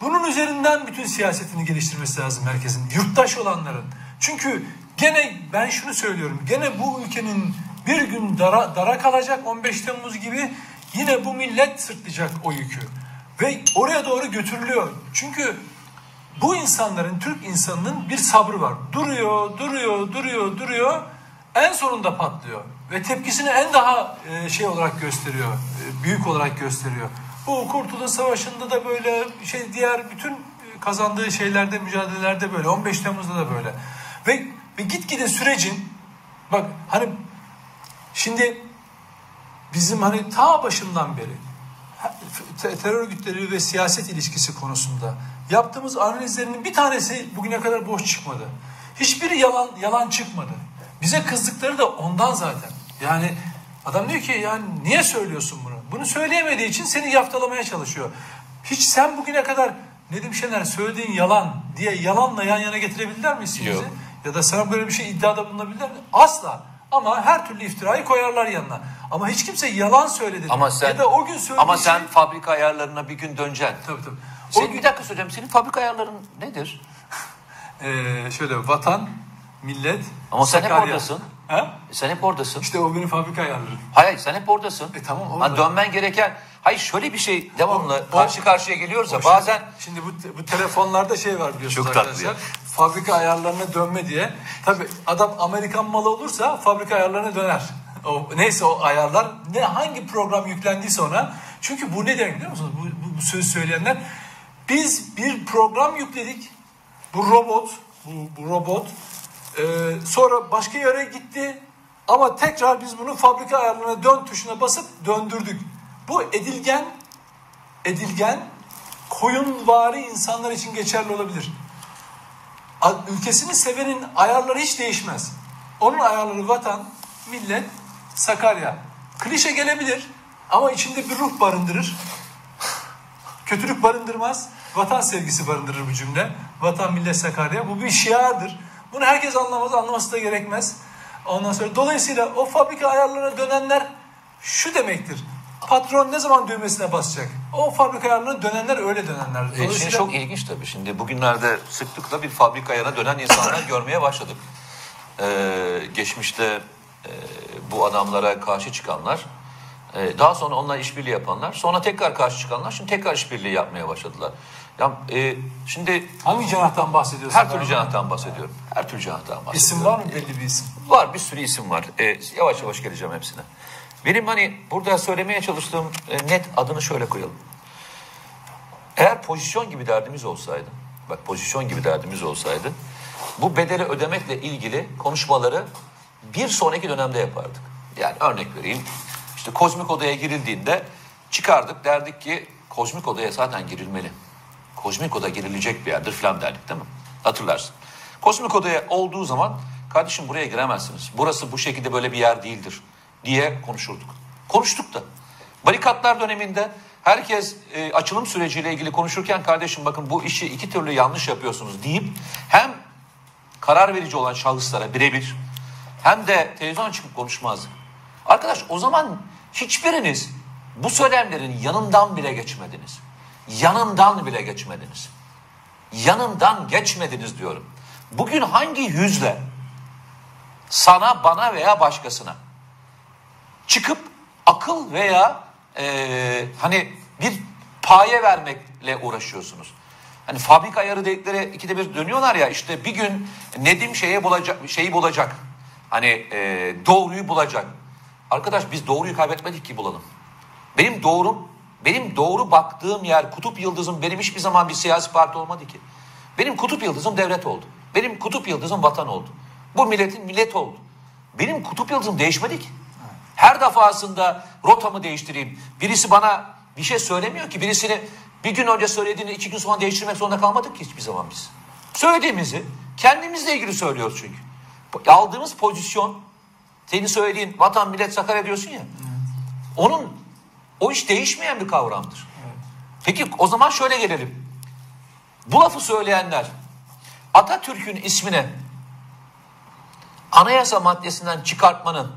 bunun üzerinden bütün siyasetini geliştirmesi lazım herkesin. Yurttaş olanların. Çünkü gene ben şunu söylüyorum. Gene bu ülkenin bir gün dara, dara kalacak on beş Temmuz gibi, yine bu millet sırtlayacak o yükü. Ve oraya doğru götürülüyor. Çünkü bu insanların, Türk insanının bir sabrı var. Duruyor, duruyor, duruyor, duruyor. En sonunda patlıyor. Ve tepkisini en daha şey olarak gösteriyor. Büyük olarak gösteriyor. Bu Kurtuluş Savaşı'nda da böyle, şey, diğer bütün kazandığı şeylerde, mücadelelerde böyle. on beş Temmuz'da da böyle. Ve, ve gitgide sürecin, bak hani şimdi bizim hani ta başından beri terör örgütleri ve siyaset ilişkisi konusunda yaptığımız analizlerinin bir tanesi bugüne kadar boş çıkmadı. Hiçbiri yalan yalan çıkmadı. Bize kızdıkları da ondan zaten. Yani adam diyor ki, yani niye söylüyorsun bunu? Bunu söyleyemediği için seni yaftalamaya çalışıyor. Hiç sen bugüne kadar Edim Şener söylediğin yalan diye yalanla yan yana getirebilirler mi sizi? Yok. Ya da sana böyle bir şey iddiada bulunabilirler mi? Asla. Ama her türlü iftirayı koyarlar yanına. Ama hiç kimse yalan söyledi. Ama sen, ya da o gün söylediği ama sen şey... fabrika ayarlarına bir gün döneceksin. Tabii tabii. Senin, o gün... Bir dakika söyleyeceğim. Senin fabrika ayarların nedir? ee, şöyle vatan, millet, ama Sakarya. Sen hep oradasın. He? Sen hep oradasın. İşte o günün fabrika ayarları. Hayır, sen hep oradasın. E tamam orada. Hani dönmen gereken... Hayır, şöyle bir şey devamlı o, karşı o, karşıya geliyoruz ya bazen... Şimdi bu, bu telefonlarda şey var biliyorsunuz arkadaşlar. Fabrika ayarlarına dönme diye. Tabii adam Amerikan malı olursa fabrika ayarlarına döner. O, neyse o ayarlar, ne hangi program yüklendiyse ona. Çünkü bu ne demek biliyor musunuz? Bu, bu, bu söz söyleyenler. Biz bir program yükledik. Bu robot, bu, bu robot... Ee, sonra başka yere gitti ama tekrar biz bunu fabrika ayarlarına dön tuşuna basıp döndürdük. Bu edilgen, edilgen koyunvari insanlar için geçerli olabilir. Ülkesini sevenin ayarları hiç değişmez. Onun ayarları vatan, millet, Sakarya. Klişe gelebilir ama içinde bir ruh barındırır. Kötülük barındırmaz. Vatan sevgisi barındırır bu cümle. Vatan, millet, Sakarya. Bu bir şiardır. Bunu herkes anlamaz, anlaması da gerekmez. Ondan sonra dolayısıyla o fabrika ayarlarına dönenler şu demektir. Patron ne zaman düğmesine basacak? O fabrika ayarlarına dönenler öyle dönenler. Dolayısıyla... E şimdi çok ilginç tabii. Şimdi bugünlerde sıklıkla bir fabrika ayarına dönen insanlar görmeye başladık. Ee, geçmişte e, bu adamlara karşı çıkanlar, e, daha sonra onunla işbirliği yapanlar, sonra tekrar karşı çıkanlar, şimdi tekrar işbirliği yapmaya başladılar. Ya, e, şimdi hangi canahtan bahsediyorsun? Her türlü canahtan bahsediyorum. Her türlü canahtan bahsediyorum. İsim var mı, belli bir isim? Var, bir sürü isim var. E, yavaş yavaş geleceğim hepsine. Benim hani burada söylemeye çalıştığım e, net adını şöyle koyalım. Eğer pozisyon gibi derdimiz olsaydı, bak pozisyon gibi derdimiz olsaydı, bu bedeli ödemekle ilgili konuşmaları bir sonraki dönemde yapardık. Yani örnek vereyim, işte kozmik odaya girildiğinde çıkardık, derdik ki kozmik odaya zaten girilmeli. Kozmik oda girilecek bir yerdir filan derdik, değil mi? Hatırlarsın. Kozmik odaya olduğu zaman kardeşim buraya giremezsiniz. Burası bu şekilde böyle bir yer değildir diye konuşurduk. Konuştuk da. Barikatlar döneminde herkes e, açılım süreciyle ilgili konuşurken kardeşim bakın bu işi iki türlü yanlış yapıyorsunuz deyip hem karar verici olan şahıslara birebir hem de televizyona çıkıp konuşmazdık. Arkadaş o zaman hiçbiriniz bu söylemlerin yanından bile geçmediniz. Yanından bile geçmediniz. Yanından geçmediniz diyorum. Bugün hangi yüzle sana, bana veya başkasına çıkıp akıl veya e, hani bir paye vermekle uğraşıyorsunuz? Hani fabrika ayarı dedikleri ikide bir dönüyorlar ya, işte bir gün Nedim şeye bulacak, şeyi bulacak. Hani e, doğruyu bulacak. Arkadaş biz doğruyu kaybetmedik ki bulalım. Benim doğrum Benim doğru baktığım yer, kutup yıldızım benim hiçbir zaman bir siyasi parti olmadı ki. Benim kutup yıldızım devlet oldu. Benim kutup yıldızım vatan oldu. Bu milletin millet oldu. Benim kutup yıldızım değişmedi ki. Her defasında rotamı değiştireyim. Birisi bana bir şey söylemiyor ki. Birisini bir gün önce söylediğini iki gün sonra değiştirmek zorunda kalmadık ki hiçbir zaman biz. Söylediğimizi kendimizle ilgili söylüyoruz çünkü. Aldığımız pozisyon, senin söylediğin vatan, millet, Sakarya diyorsun ya. Onun... O iş değişmeyen bir kavramdır. Evet. Peki o zaman şöyle gelelim. Bu lafı söyleyenler Atatürk'ün ismini anayasa maddesinden çıkartmanın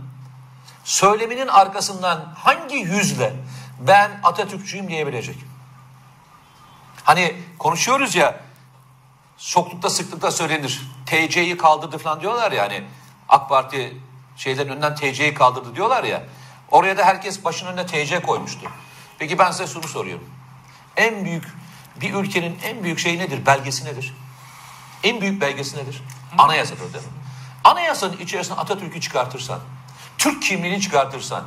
söyleminin arkasından hangi yüzle ben Atatürkçüyüm diyebilecek? Hani konuşuyoruz ya, soklukta sıklıkta söylenir. T C'yi kaldırdı falan diyorlar ya, hani AK Parti şeylerin önünden T C'yi kaldırdı diyorlar ya. Oraya da herkes başının önüne T C koymuştu. Peki ben size şunu soruyorum. En büyük bir ülkenin en büyük şeyi nedir? Belgesi nedir? En büyük belgesi nedir? Anayasadır değil mi? Anayasanın içerisine Atatürk'ü çıkartırsan, Türk kimliğini çıkartırsan,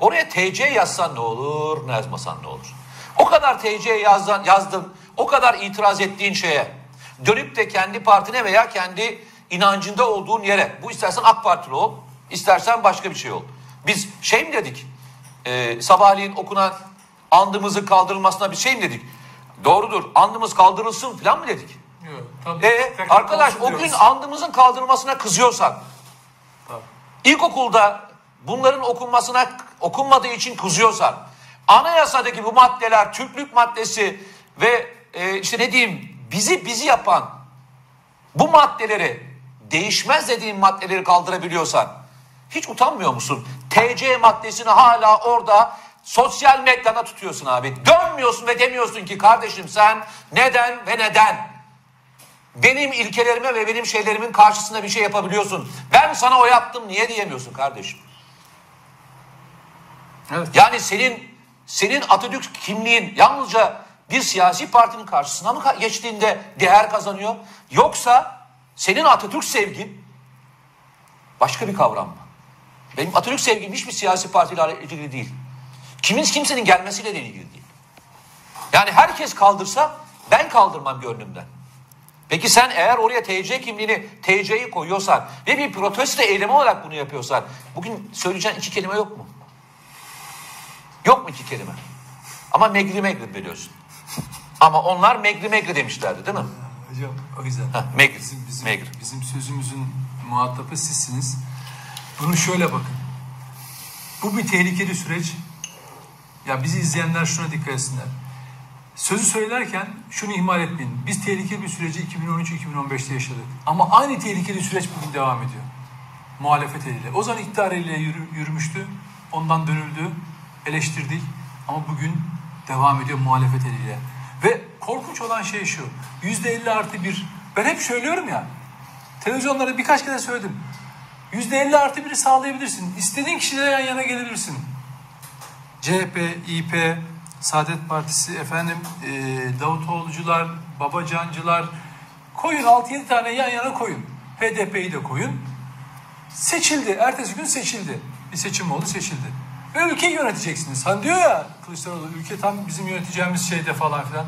oraya T C yazsan ne olur, ne yazmasan ne olur? O kadar T C yazdan, yazdın, o kadar itiraz ettiğin şeye, dönüp de kendi partine veya kendi inancında olduğun yere, bu istersen AK Partili ol, istersen başka bir şey ol. Biz şey mi dedik, e, sabahleyin okunan andımızın kaldırılmasına bir şey mi dedik? Doğrudur, andımız kaldırılsın falan mı dedik? Evet, tabii. E, arkadaş o gün andımızın kaldırılmasına kızıyorsak, tabii. İlkokulda bunların okunmasına okunmadığı için kızıyorsak, anayasadaki bu maddeler, Türklük maddesi ve e, işte ne diyeyim, bizi bizi yapan bu maddeleri, değişmez dediğim maddeleri kaldırabiliyorsan hiç utanmıyor musun? T C maddesini hala orada sosyal medyada tutuyorsun abi. Dönmüyorsun ve demiyorsun ki kardeşim sen neden ve neden benim ilkelerime ve benim şeylerimin karşısında bir şey yapabiliyorsun. Ben sana o yaptım niye diyemiyorsun kardeşim? Evet. Yani senin senin Atatürk kimliğin yalnızca bir siyasi partinin karşısına mı geçtiğinde değer kazanıyor? Yoksa senin Atatürk sevgin başka bir kavram mı? Benim Atatürk sevgim hiçbir siyasi partiyle ilgili değil. Kimin kimsenin gelmesiyle de ilgili değil. Yani herkes kaldırsa ben kaldırmam gönlümden. Peki sen eğer oraya T C kimliğini, T C'yi koyuyorsan ve bir protesto eylemi olarak bunu yapıyorsan bugün söyleyeceğin iki kelime yok mu? Yok mu iki kelime? Ama megri megri biliyorsun. Ama onlar megri megri demişlerdi değil mi? Hocam o yüzden. Ha, megri. Bizim, bizim, megri. Bizim sözümüzün muhatabı sizsiniz. Bunu şöyle bakın. Bu bir tehlikeli süreç. Ya bizi izleyenler şuna dikkat etsinler. Sözü söylerken şunu ihmal etmeyin. Biz tehlikeli bir süreci iki bin on üç iki bin on beşte yaşadık. Ama aynı tehlikeli süreç bugün devam ediyor. Muhalefet eliyle. O zaman iktidar eliyle yürü, yürümüştü. Ondan dönüldü. Eleştirdik. Ama bugün devam ediyor muhalefet eliyle. Ve korkunç olan şey şu. yüzde elli artı bir. Ben hep söylüyorum ya. Televizyonlara birkaç kere söyledim. yüzde elli artı biri sağlayabilirsin. İstediğin kişilerle yan yana gelebilirsin. C H P, İYİ, Saadet Partisi, efendim e, Davutoğlucular, Babacancılar, koyun altı yedi tane yan yana koyun. H D P'yi de koyun. Seçildi. Ertesi gün seçildi. Bir seçim oldu, seçildi. Ve ülkeyi yöneteceksiniz. Hani diyor ya Kılıçdaroğlu, ülke tam bizim yöneteceğimiz şeyde falan filan.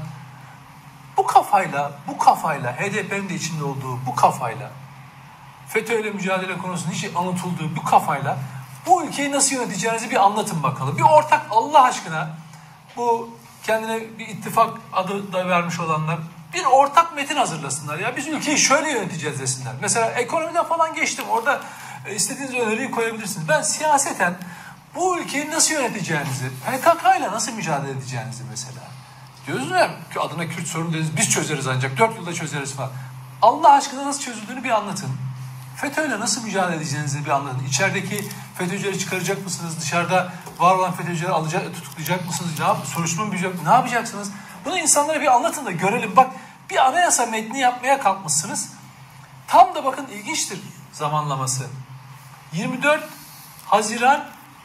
Bu kafayla, bu kafayla, H D P'nin de içinde olduğu bu kafayla, FETÖ'yle mücadele konusunun hiç anlatıldığı bu kafayla bu ülkeyi nasıl yöneteceğinizi bir anlatın bakalım. Bir ortak, Allah aşkına, bu kendine bir ittifak adı da vermiş olanlar bir ortak metin hazırlasınlar ya. Biz ülkeyi şöyle yöneteceğiz desinler. Mesela ekonomiden falan geçtim. Orada istediğiniz öneriyi koyabilirsiniz. Ben siyaseten bu ülkeyi nasıl yöneteceğinizi, P K K ile nasıl mücadele edeceğinizi mesela. Diyoruz ya adına Kürt sorunu dediniz. Biz çözeriz ancak. Dört yılda çözeriz falan. Allah aşkına nasıl çözüldüğünü bir anlatın. FETÖ'yle nasıl mücadele edeceğinizi bir anlatın. İçerideki FETÖ'cüleri çıkaracak mısınız? Dışarıda var olan FETÖ'cüleri alacak, tutuklayacak mısınız? Ne yap, soruşturma mı büyüyecek? Ne yapacaksınız? Bunu insanlara bir anlatın da görelim. Bak bir anayasa metni yapmaya kalkmışsınız. Tam da bakın ilginçtir zamanlaması. yirmi dört Haziran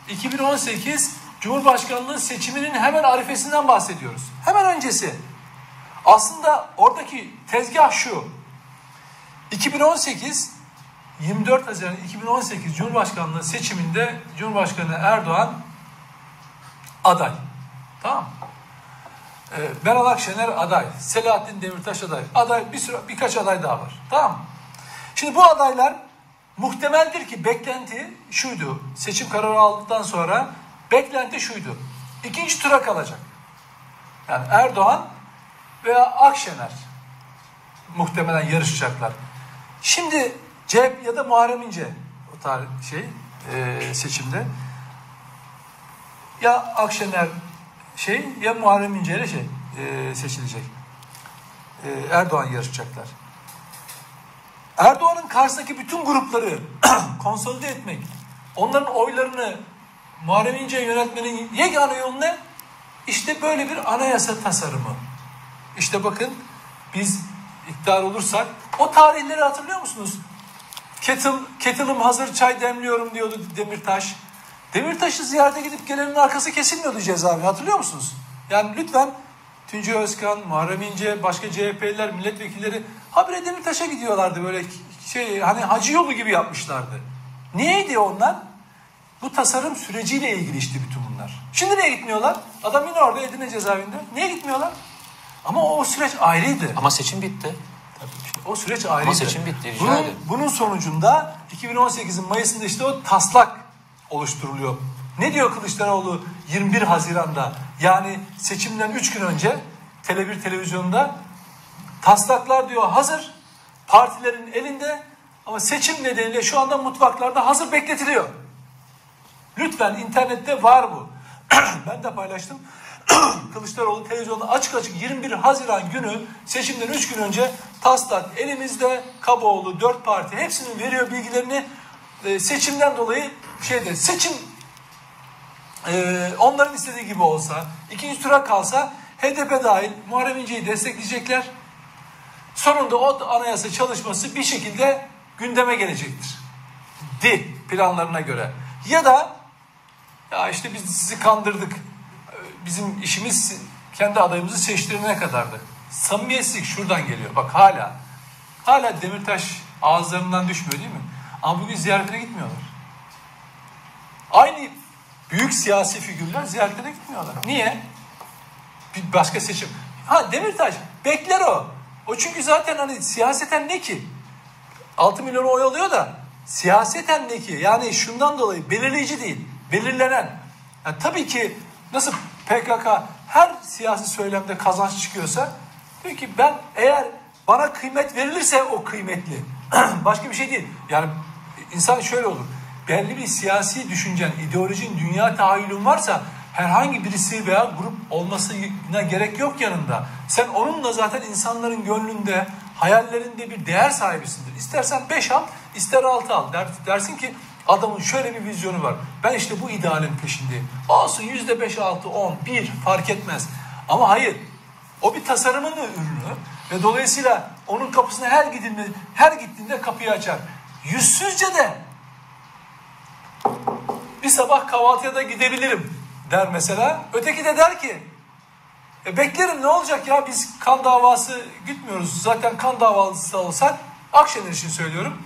iki bin on sekiz Cumhurbaşkanlığı seçiminin hemen arifesinden bahsediyoruz. Hemen öncesi. Aslında oradaki tezgah şu. iki bin on sekiz yirmi dört Haziran iki bin on sekiz Cumhurbaşkanlığı seçiminde Cumhurbaşkanı Erdoğan aday. Tamam. Ee, Berat Akşener aday. Selahattin Demirtaş aday. Aday bir sürü, birkaç aday daha var. Tamam. Şimdi bu adaylar muhtemeldir ki beklenti şuydu. Seçim kararı aldıktan sonra beklenti şuydu. İkinci tura kalacak. Yani Erdoğan veya Akşener muhtemelen yarışacaklar. Şimdi C H P ya da Muharrem İnce o tarih şey e, seçimde ya Akşener şey ya Muharrem İnce ile şey e, seçilecek. Erdoğan yarışacaklar. Erdoğan'ın karşısındaki bütün grupları konsolide etmek, onların oylarını Muharrem İnce'ye yöneltmenin yegane yolu ne? İşte böyle bir anayasa tasarımı. İşte bakın, biz iktidar olursak, o tarihleri hatırlıyor musunuz? Kettle, kettle'ım hazır, çay demliyorum diyordu Demirtaş. Demirtaş'ı ziyarete gidip gelenin arkası kesilmiyordu cezaevi, hatırlıyor musunuz? Yani lütfen Tunç Özkan, Muharrem İnce, başka C H P'liler, milletvekilleri habire Demirtaş'a gidiyorlardı, böyle şey, hani hacı yolu gibi yapmışlardı. Niyeydi onlar? Bu tasarım süreciyle ilgili işte bütün bunlar. Şimdi niye gitmiyorlar? Adam yine orada Edirne cezaevinde. Niye gitmiyorlar? Ama o süreç ayrıydı. Ama seçim bitti. O süreç ayrıydı. Ama seçim bitti. Bunun, bunun sonucunda iki bin on sekizin Mayıs'ında işte o taslak oluşturuluyor. Ne diyor Kılıçdaroğlu yirmi bir Haziran'da? Yani seçimden üç gün önce Tele bir televizyonda, taslaklar diyor hazır, partilerin elinde ama seçim nedeniyle şu anda mutfaklarda hazır bekletiliyor. Lütfen, internette var bu. Ben de paylaştım. Kılıçdaroğlu televizyonda açık açık yirmi bir Haziran günü, seçimden üç gün önce taslak elimizde, Kaboğlu, dört parti hepsinin veriyor bilgilerini, e, seçimden dolayı şeyde, seçim e, onların istediği gibi olsa, ikinci tura kalsa H D P dahil Muharrem İnce'yi destekleyecekler. Sonunda o anayasa çalışması bir şekilde gündeme gelecektir. Di planlarına göre. Ya da ya işte biz sizi kandırdık, bizim işimiz kendi adayımızı seçtirene kadardı. Samimiyetsizlik şuradan geliyor. Bak hala, hala Demirtaş ağızlarından düşmüyor değil mi? Ama bugün ziyaretine gitmiyorlar. Aynı büyük siyasi figürler ziyaretine gitmiyorlar. Niye? Bir başka seçim. Ha, Demirtaş bekler o. O çünkü zaten hani siyaseten ne ki? altı milyonu oy alıyor da siyaseten ne ki? Yani şundan dolayı belirleyici değil, belirlenen. Yani tabii ki nasıl P K K her siyasi söylemde kazanç çıkıyorsa, diyor ki ben, eğer bana kıymet verilirse o kıymetli. Başka bir şey değil. Yani insan şöyle olur. Belli bir siyasi düşüncen, ideolojin, dünya tahayyülün varsa herhangi birisi veya grup olmasına gerek yok yanında. Sen onunla zaten insanların gönlünde, hayallerinde bir değer sahibisindir. İstersen beş al, ister altı al. Dersin ki adamın şöyle bir vizyonu var. Ben işte bu idealin peşindeyim. Olsun yüzde beş, altı, on, bir fark etmez. Ama hayır. O bir tasarımın ürünü ve dolayısıyla onun kapısına her gidilme, her gittiğinde kapıyı açar. Yüzsüzce de bir sabah kahvaltıya da gidebilirim der mesela. Öteki de der ki e beklerim, ne olacak ya, biz kan davası gütmüyoruz. Zaten kan davası da olsak, Akşener için söylüyorum,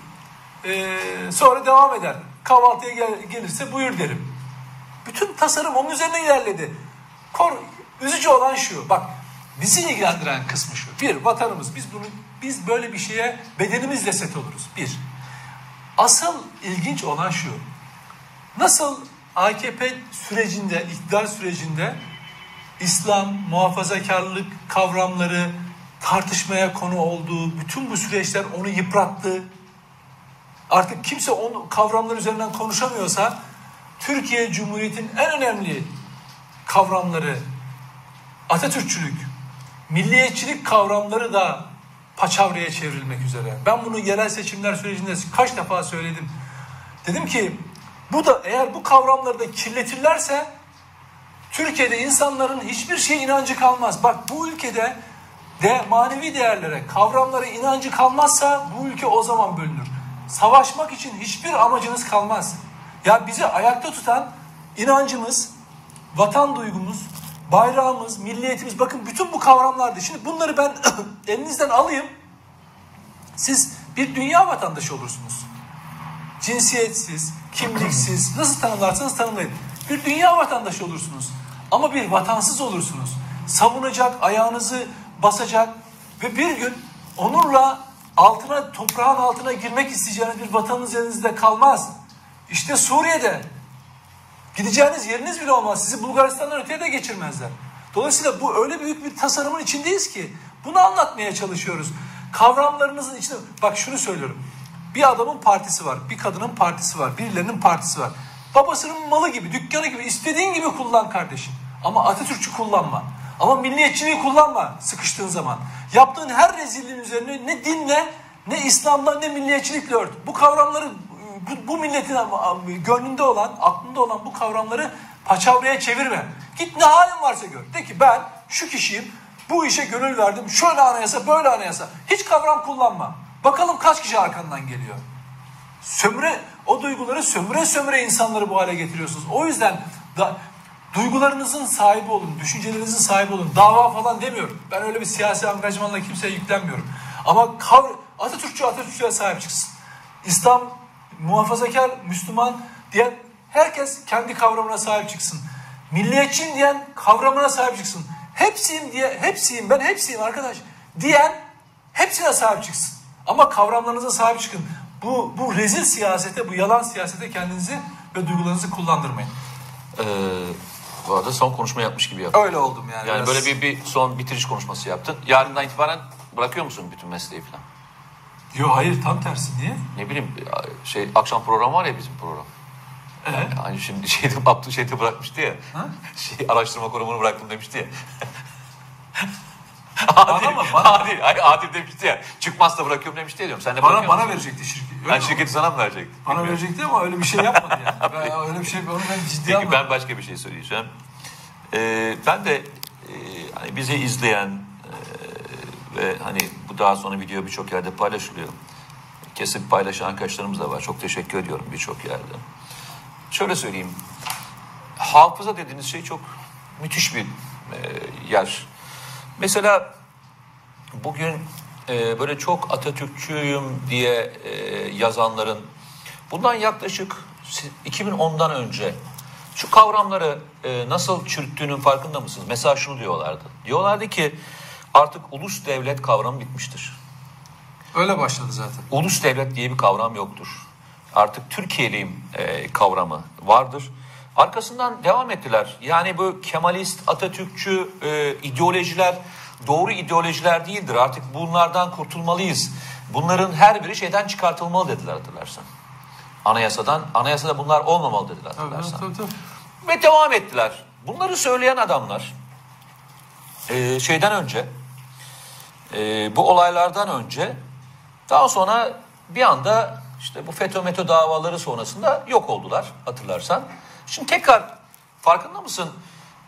Ee, sonra devam eder. Kahvaltıya gel, gelirse buyur derim. Bütün tasarım onun üzerine ilerledi. Kor, üzücü olan şu. Bak, bizi ilgilendiren kısmı şu. Bir, vatanımız. Biz bunu, biz böyle bir şeye bedenimizle set oluruz. Bir. Asıl ilginç olan şu. Nasıl A K P sürecinde, iktidar sürecinde İslam, muhafazakarlık kavramları tartışmaya konu olduğu, bütün bu süreçler onu yıprattı. Artık kimse o kavramlar üzerinden konuşamıyorsa, Türkiye Cumhuriyeti'nin en önemli kavramları, Atatürkçülük, milliyetçilik kavramları da paçavraya çevrilmek üzere. Ben bunu yerel seçimler sürecinde kaç defa söyledim. Dedim ki bu da, eğer bu kavramları da kirletirlerse Türkiye'de insanların hiçbir şeye inancı kalmaz. Bak, bu ülkede de manevi değerlere, kavramlara inancı kalmazsa bu ülke o zaman bölünür. Savaşmak için hiçbir amacınız kalmaz. Ya bizi ayakta tutan inancımız, vatan duygumuz, bayrağımız, milliyetimiz, bakın bütün bu kavramlardı. Şimdi bunları ben elinizden alayım, siz bir dünya vatandaşı olursunuz. Cinsiyetsiz, kimliksiz, nasıl tanımlarsanız tanımlayın. Bir dünya vatandaşı olursunuz ama bir vatansız olursunuz. Savunacak, ayağınızı basacak ve bir gün onurla altına, toprağın altına girmek isteyeceğiniz bir vatanınız elinizde kalmaz. İşte Suriye'de gideceğiniz yeriniz bile olmaz. Sizi Bulgaristan'dan öteye de geçirmezler. Dolayısıyla bu öyle büyük bir tasarımın içindeyiz ki bunu anlatmaya çalışıyoruz. Kavramlarınızın içinde, bak şunu söylüyorum. Bir adamın partisi var, bir kadının partisi var, birilerinin partisi var. Babasının malı gibi, dükkanı gibi, istediğin gibi kullan kardeşim. Ama Atatürk'ü kullanma. Ama milliyetçiliği kullanma sıkıştığın zaman. Yaptığın her rezilliğin üzerine ne dinle, ne İslam'la, ne milliyetçilikle ört. Bu kavramları, bu, bu milletin gönlünde olan, aklında olan bu kavramları paçavraya çevirme. Git ne halin varsa gör. De ki ben şu kişiyim, bu işe gönül verdim, şöyle anayasa, böyle anayasa. Hiç kavram kullanma. Bakalım kaç kişi arkandan geliyor. Sömüre, o duyguları sömüre sömüre insanları bu hale getiriyorsunuz. O yüzden da, duygularınızın sahibi olun, düşüncelerinizin sahibi olun. Dava falan demiyorum. Ben öyle bir siyasi angajmanla kimseye yüklenmiyorum. Ama kavr Atatürkçü Atatürkçü'ye sahip çıksın. İslam, muhafazakar, Müslüman diyen herkes kendi kavramına sahip çıksın. Milliyetçiyim diyen kavramına sahip çıksın. Hepsiyim diye, hepsiyim, ben hepsiyim arkadaş diyen hepsine sahip çıksın. Ama kavramlarınıza sahip çıkın. Bu, bu rezil siyasete, bu yalan siyasete kendinizi ve duygularınızı kullandırmayın. Ee, bu arada son konuşma yapmış gibi yaptın. Öyle oldum yani. Yani biraz... böyle bir, bir son bitiriş konuşması yaptın. Yarından itibaren bırakıyor musun bütün mesleği falan? Yok hayır, tam tersi. Niye? Ne bileyim, şey akşam programı var ya bizim program. Ee? Yani, hani şimdi şeyde, Abdül şeyde bırakmıştı ya. Ha? Şey, araştırma kurumunu bıraktım demişti ya. Adil, bana mı? Bana. Adil, adil demişti ya. Çıkmazsa bırakıyorum demişti ya diyorum. Sen de bana, bana verecekti şirketi. Ben yani şirketi sana mı verecekti? Bana bilmiyorum. Verecekti ama öyle bir şey yapmadı yani. Ben öyle bir şey, onu ben ciddi anladım. Ben başka bir şey söyleyeceğim. Ee, ben de e, hani bizi izleyen e, ve hani bu daha sonra video birçok yerde paylaşılıyor. Kesin paylaşan arkadaşlarımız da var. Çok teşekkür ediyorum birçok yerde. Şöyle söyleyeyim. Hafıza dediğiniz şey çok müthiş bir e, yer. Mesela bugün e, böyle çok Atatürkçüyüm diye e, yazanların bundan yaklaşık iki bin ondan önce şu kavramları e, nasıl çürüttüğünün farkında mısınız? Mesela şunu diyorlardı. Diyorlardı ki artık ulus devlet kavramı bitmiştir. Öyle başladı zaten. Ulus devlet diye bir kavram yoktur. Artık Türkiye'liyim e, kavramı vardır. Arkasından devam ettiler. Yani bu Kemalist, Atatürkçü e, ideolojiler doğru ideolojiler değildir. Artık bunlardan kurtulmalıyız. Bunların her biri şeyden çıkartılmalı dediler hatırlarsan. Anayasadan, anayasada bunlar olmamalı dediler hatırlarsan. Evet, evet, evet. Ve devam ettiler. Bunları söyleyen adamlar e, şeyden önce, e, bu olaylardan önce, daha sonra bir anda işte bu FETÖ METÖ davaları sonrasında yok oldular hatırlarsan. Şimdi tekrar farkında mısın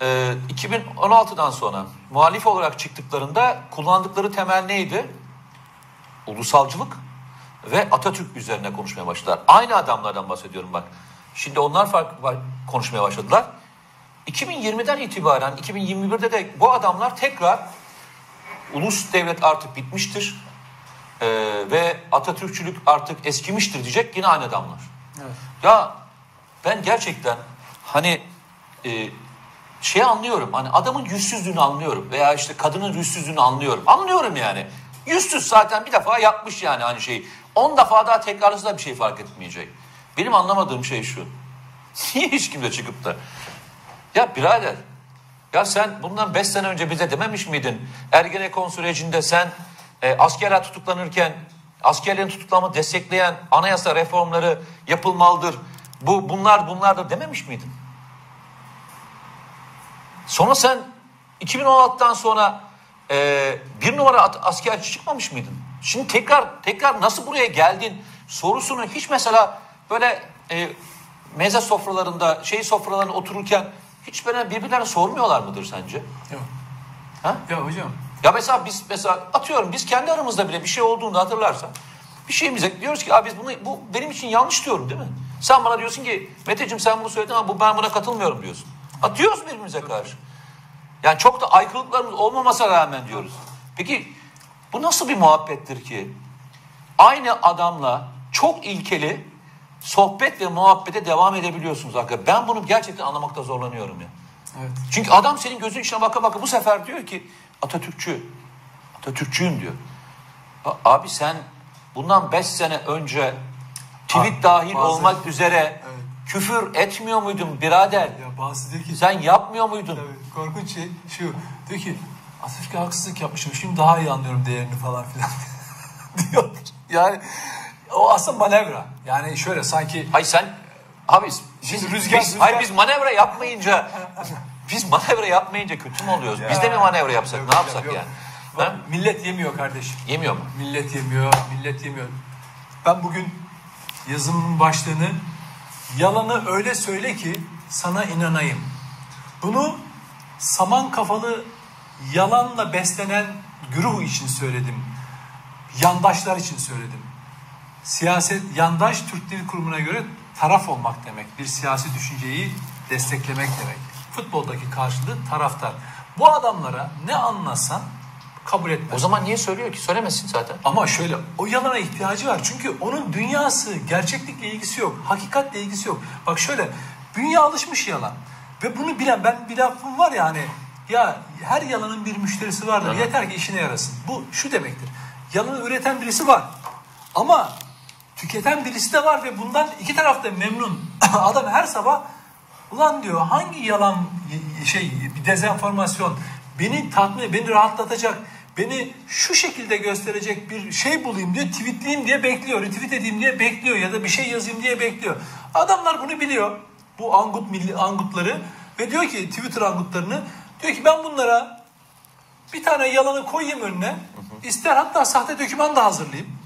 ee, iki bin on altıdan sonra muhalif olarak çıktıklarında kullandıkları temel neydi? Ulusalcılık ve Atatürk üzerine konuşmaya başladılar. Aynı adamlardan bahsediyorum bak. Şimdi onlar farklı konuşmaya başladılar. iki bin yirmiden itibaren iki bin yirmi birde de bu adamlar tekrar ulus devlet artık bitmiştir ee, ve Atatürkçülük artık eskimiştir diyecek yine aynı adamlar. Evet. Ya ben gerçekten hani e, şey anlıyorum, hani adamın yüzsüzlüğünü anlıyorum veya işte kadının yüzsüzlüğünü anlıyorum. Anlıyorum yani. Yüzsüz zaten bir defa yapmış yani aynı şeyi. on defa daha tekrarlasa da bir şey fark etmeyecek. Benim anlamadığım şey şu. Niye hiç kimse çıkıp da ya birader ya sen bundan beş sene önce bize dememiş miydin? Ergenekon sürecinde sen e, askerler tutuklanırken askerlerin tutuklanma destekleyen anayasa reformları yapılmalıdır. Bu bunlar bunlar da dememiş miydin? Sonra sen iki bin on altıdan sonra e, bir numara askerci çıkmamış mıydın? Şimdi tekrar tekrar nasıl buraya geldin sorusunu hiç mesela böyle e, meze sofralarında şey sofralarında otururken hiç böyle birbirlerine sormuyorlar mıdır sence? Yok. Ha? Ya hocam. Ya mesela biz mesela atıyorum biz kendi aramızda bile bir şey olduğunu hatırlarsan bir şeyimize diyoruz ki abi biz bunu bu benim için yanlış diyorum değil mi? Sen bana diyorsun ki Meteciğim sen bunu söyledin ama bu, ben buna katılmıyorum diyorsun. Atıyoruz birbirimize karşı. Yani çok da aykırılıklarımız olmamasına rağmen diyoruz. Peki bu nasıl bir muhabbettir ki? Aynı adamla çok ilkeli sohbet ve muhabbete devam edebiliyorsunuz arkadaşlar. Ben bunu gerçekten anlamakta zorlanıyorum ya. Evet. Çünkü adam senin gözünün içine baka baka bu sefer diyor ki Atatürkçü, Atatürkçüyüm diyor. Abi sen bundan beş sene önce... Tweet dahil bazı, olmak üzere evet. Küfür etmiyor muydun birader? Ya bazı diyor ki, sen yapmıyor muydun? Tabii, korkunç şey şu diyor ki Atatürk'e haksızlık yapmışım şimdi daha iyi anlıyorum değerini falan filan diyor. Yani o aslında manevra. Yani şöyle sanki. Hayır sen abi biz, rüzgar, biz, rüzgar. Hayır, biz manevra yapmayınca biz manevra yapmayınca kötü mü oluyoruz? Ya, biz de mi manevra yapsak yok, ne yapsak yok. Yani? Ha? Millet yemiyor kardeşim. Yemiyor mu? Millet yemiyor, millet yemiyor. Ben bugün yazımın başlığını yalanı öyle söyle ki sana inanayım. Bunu saman kafalı yalanla beslenen güruh için söyledim. Yandaşlar için söyledim. Siyaset, yandaş Türk Dil Kurumu'na göre taraf olmak demek. Bir siyasi düşünceyi desteklemek demek. Futboldaki karşılığı taraftar. Bu adamlara ne anlasan kabul etmez. O zaman niye söylüyor ki? Söylemesin zaten. Ama şöyle, o yalana ihtiyacı var. Çünkü onun dünyası, gerçeklikle ilgisi yok. Hakikatle ilgisi yok. Bak şöyle, dünya alışmış yalan. Ve bunu bilen, ben bir lafım var ya hani, ya her yalanın bir müşterisi vardır. Evet. Yeter ki işine yarasın. Bu şu demektir. Yalanı üreten birisi var. Ama tüketen birisi de var ve bundan iki taraf da memnun. Adam her sabah ulan diyor, hangi yalan, şey, bir dezenformasyon beni tatmin, beni rahatlatacak, beni şu şekilde gösterecek bir şey bulayım diyor, tweetleyeyim diye bekliyor, retweet edeyim diye bekliyor ya da bir şey yazayım diye bekliyor. Adamlar bunu biliyor, bu angut milli angutları, ve diyor ki Twitter angutlarını, diyor ki ben bunlara bir tane yalanı koyayım önüne, ister hatta sahte doküman da hazırlayayım.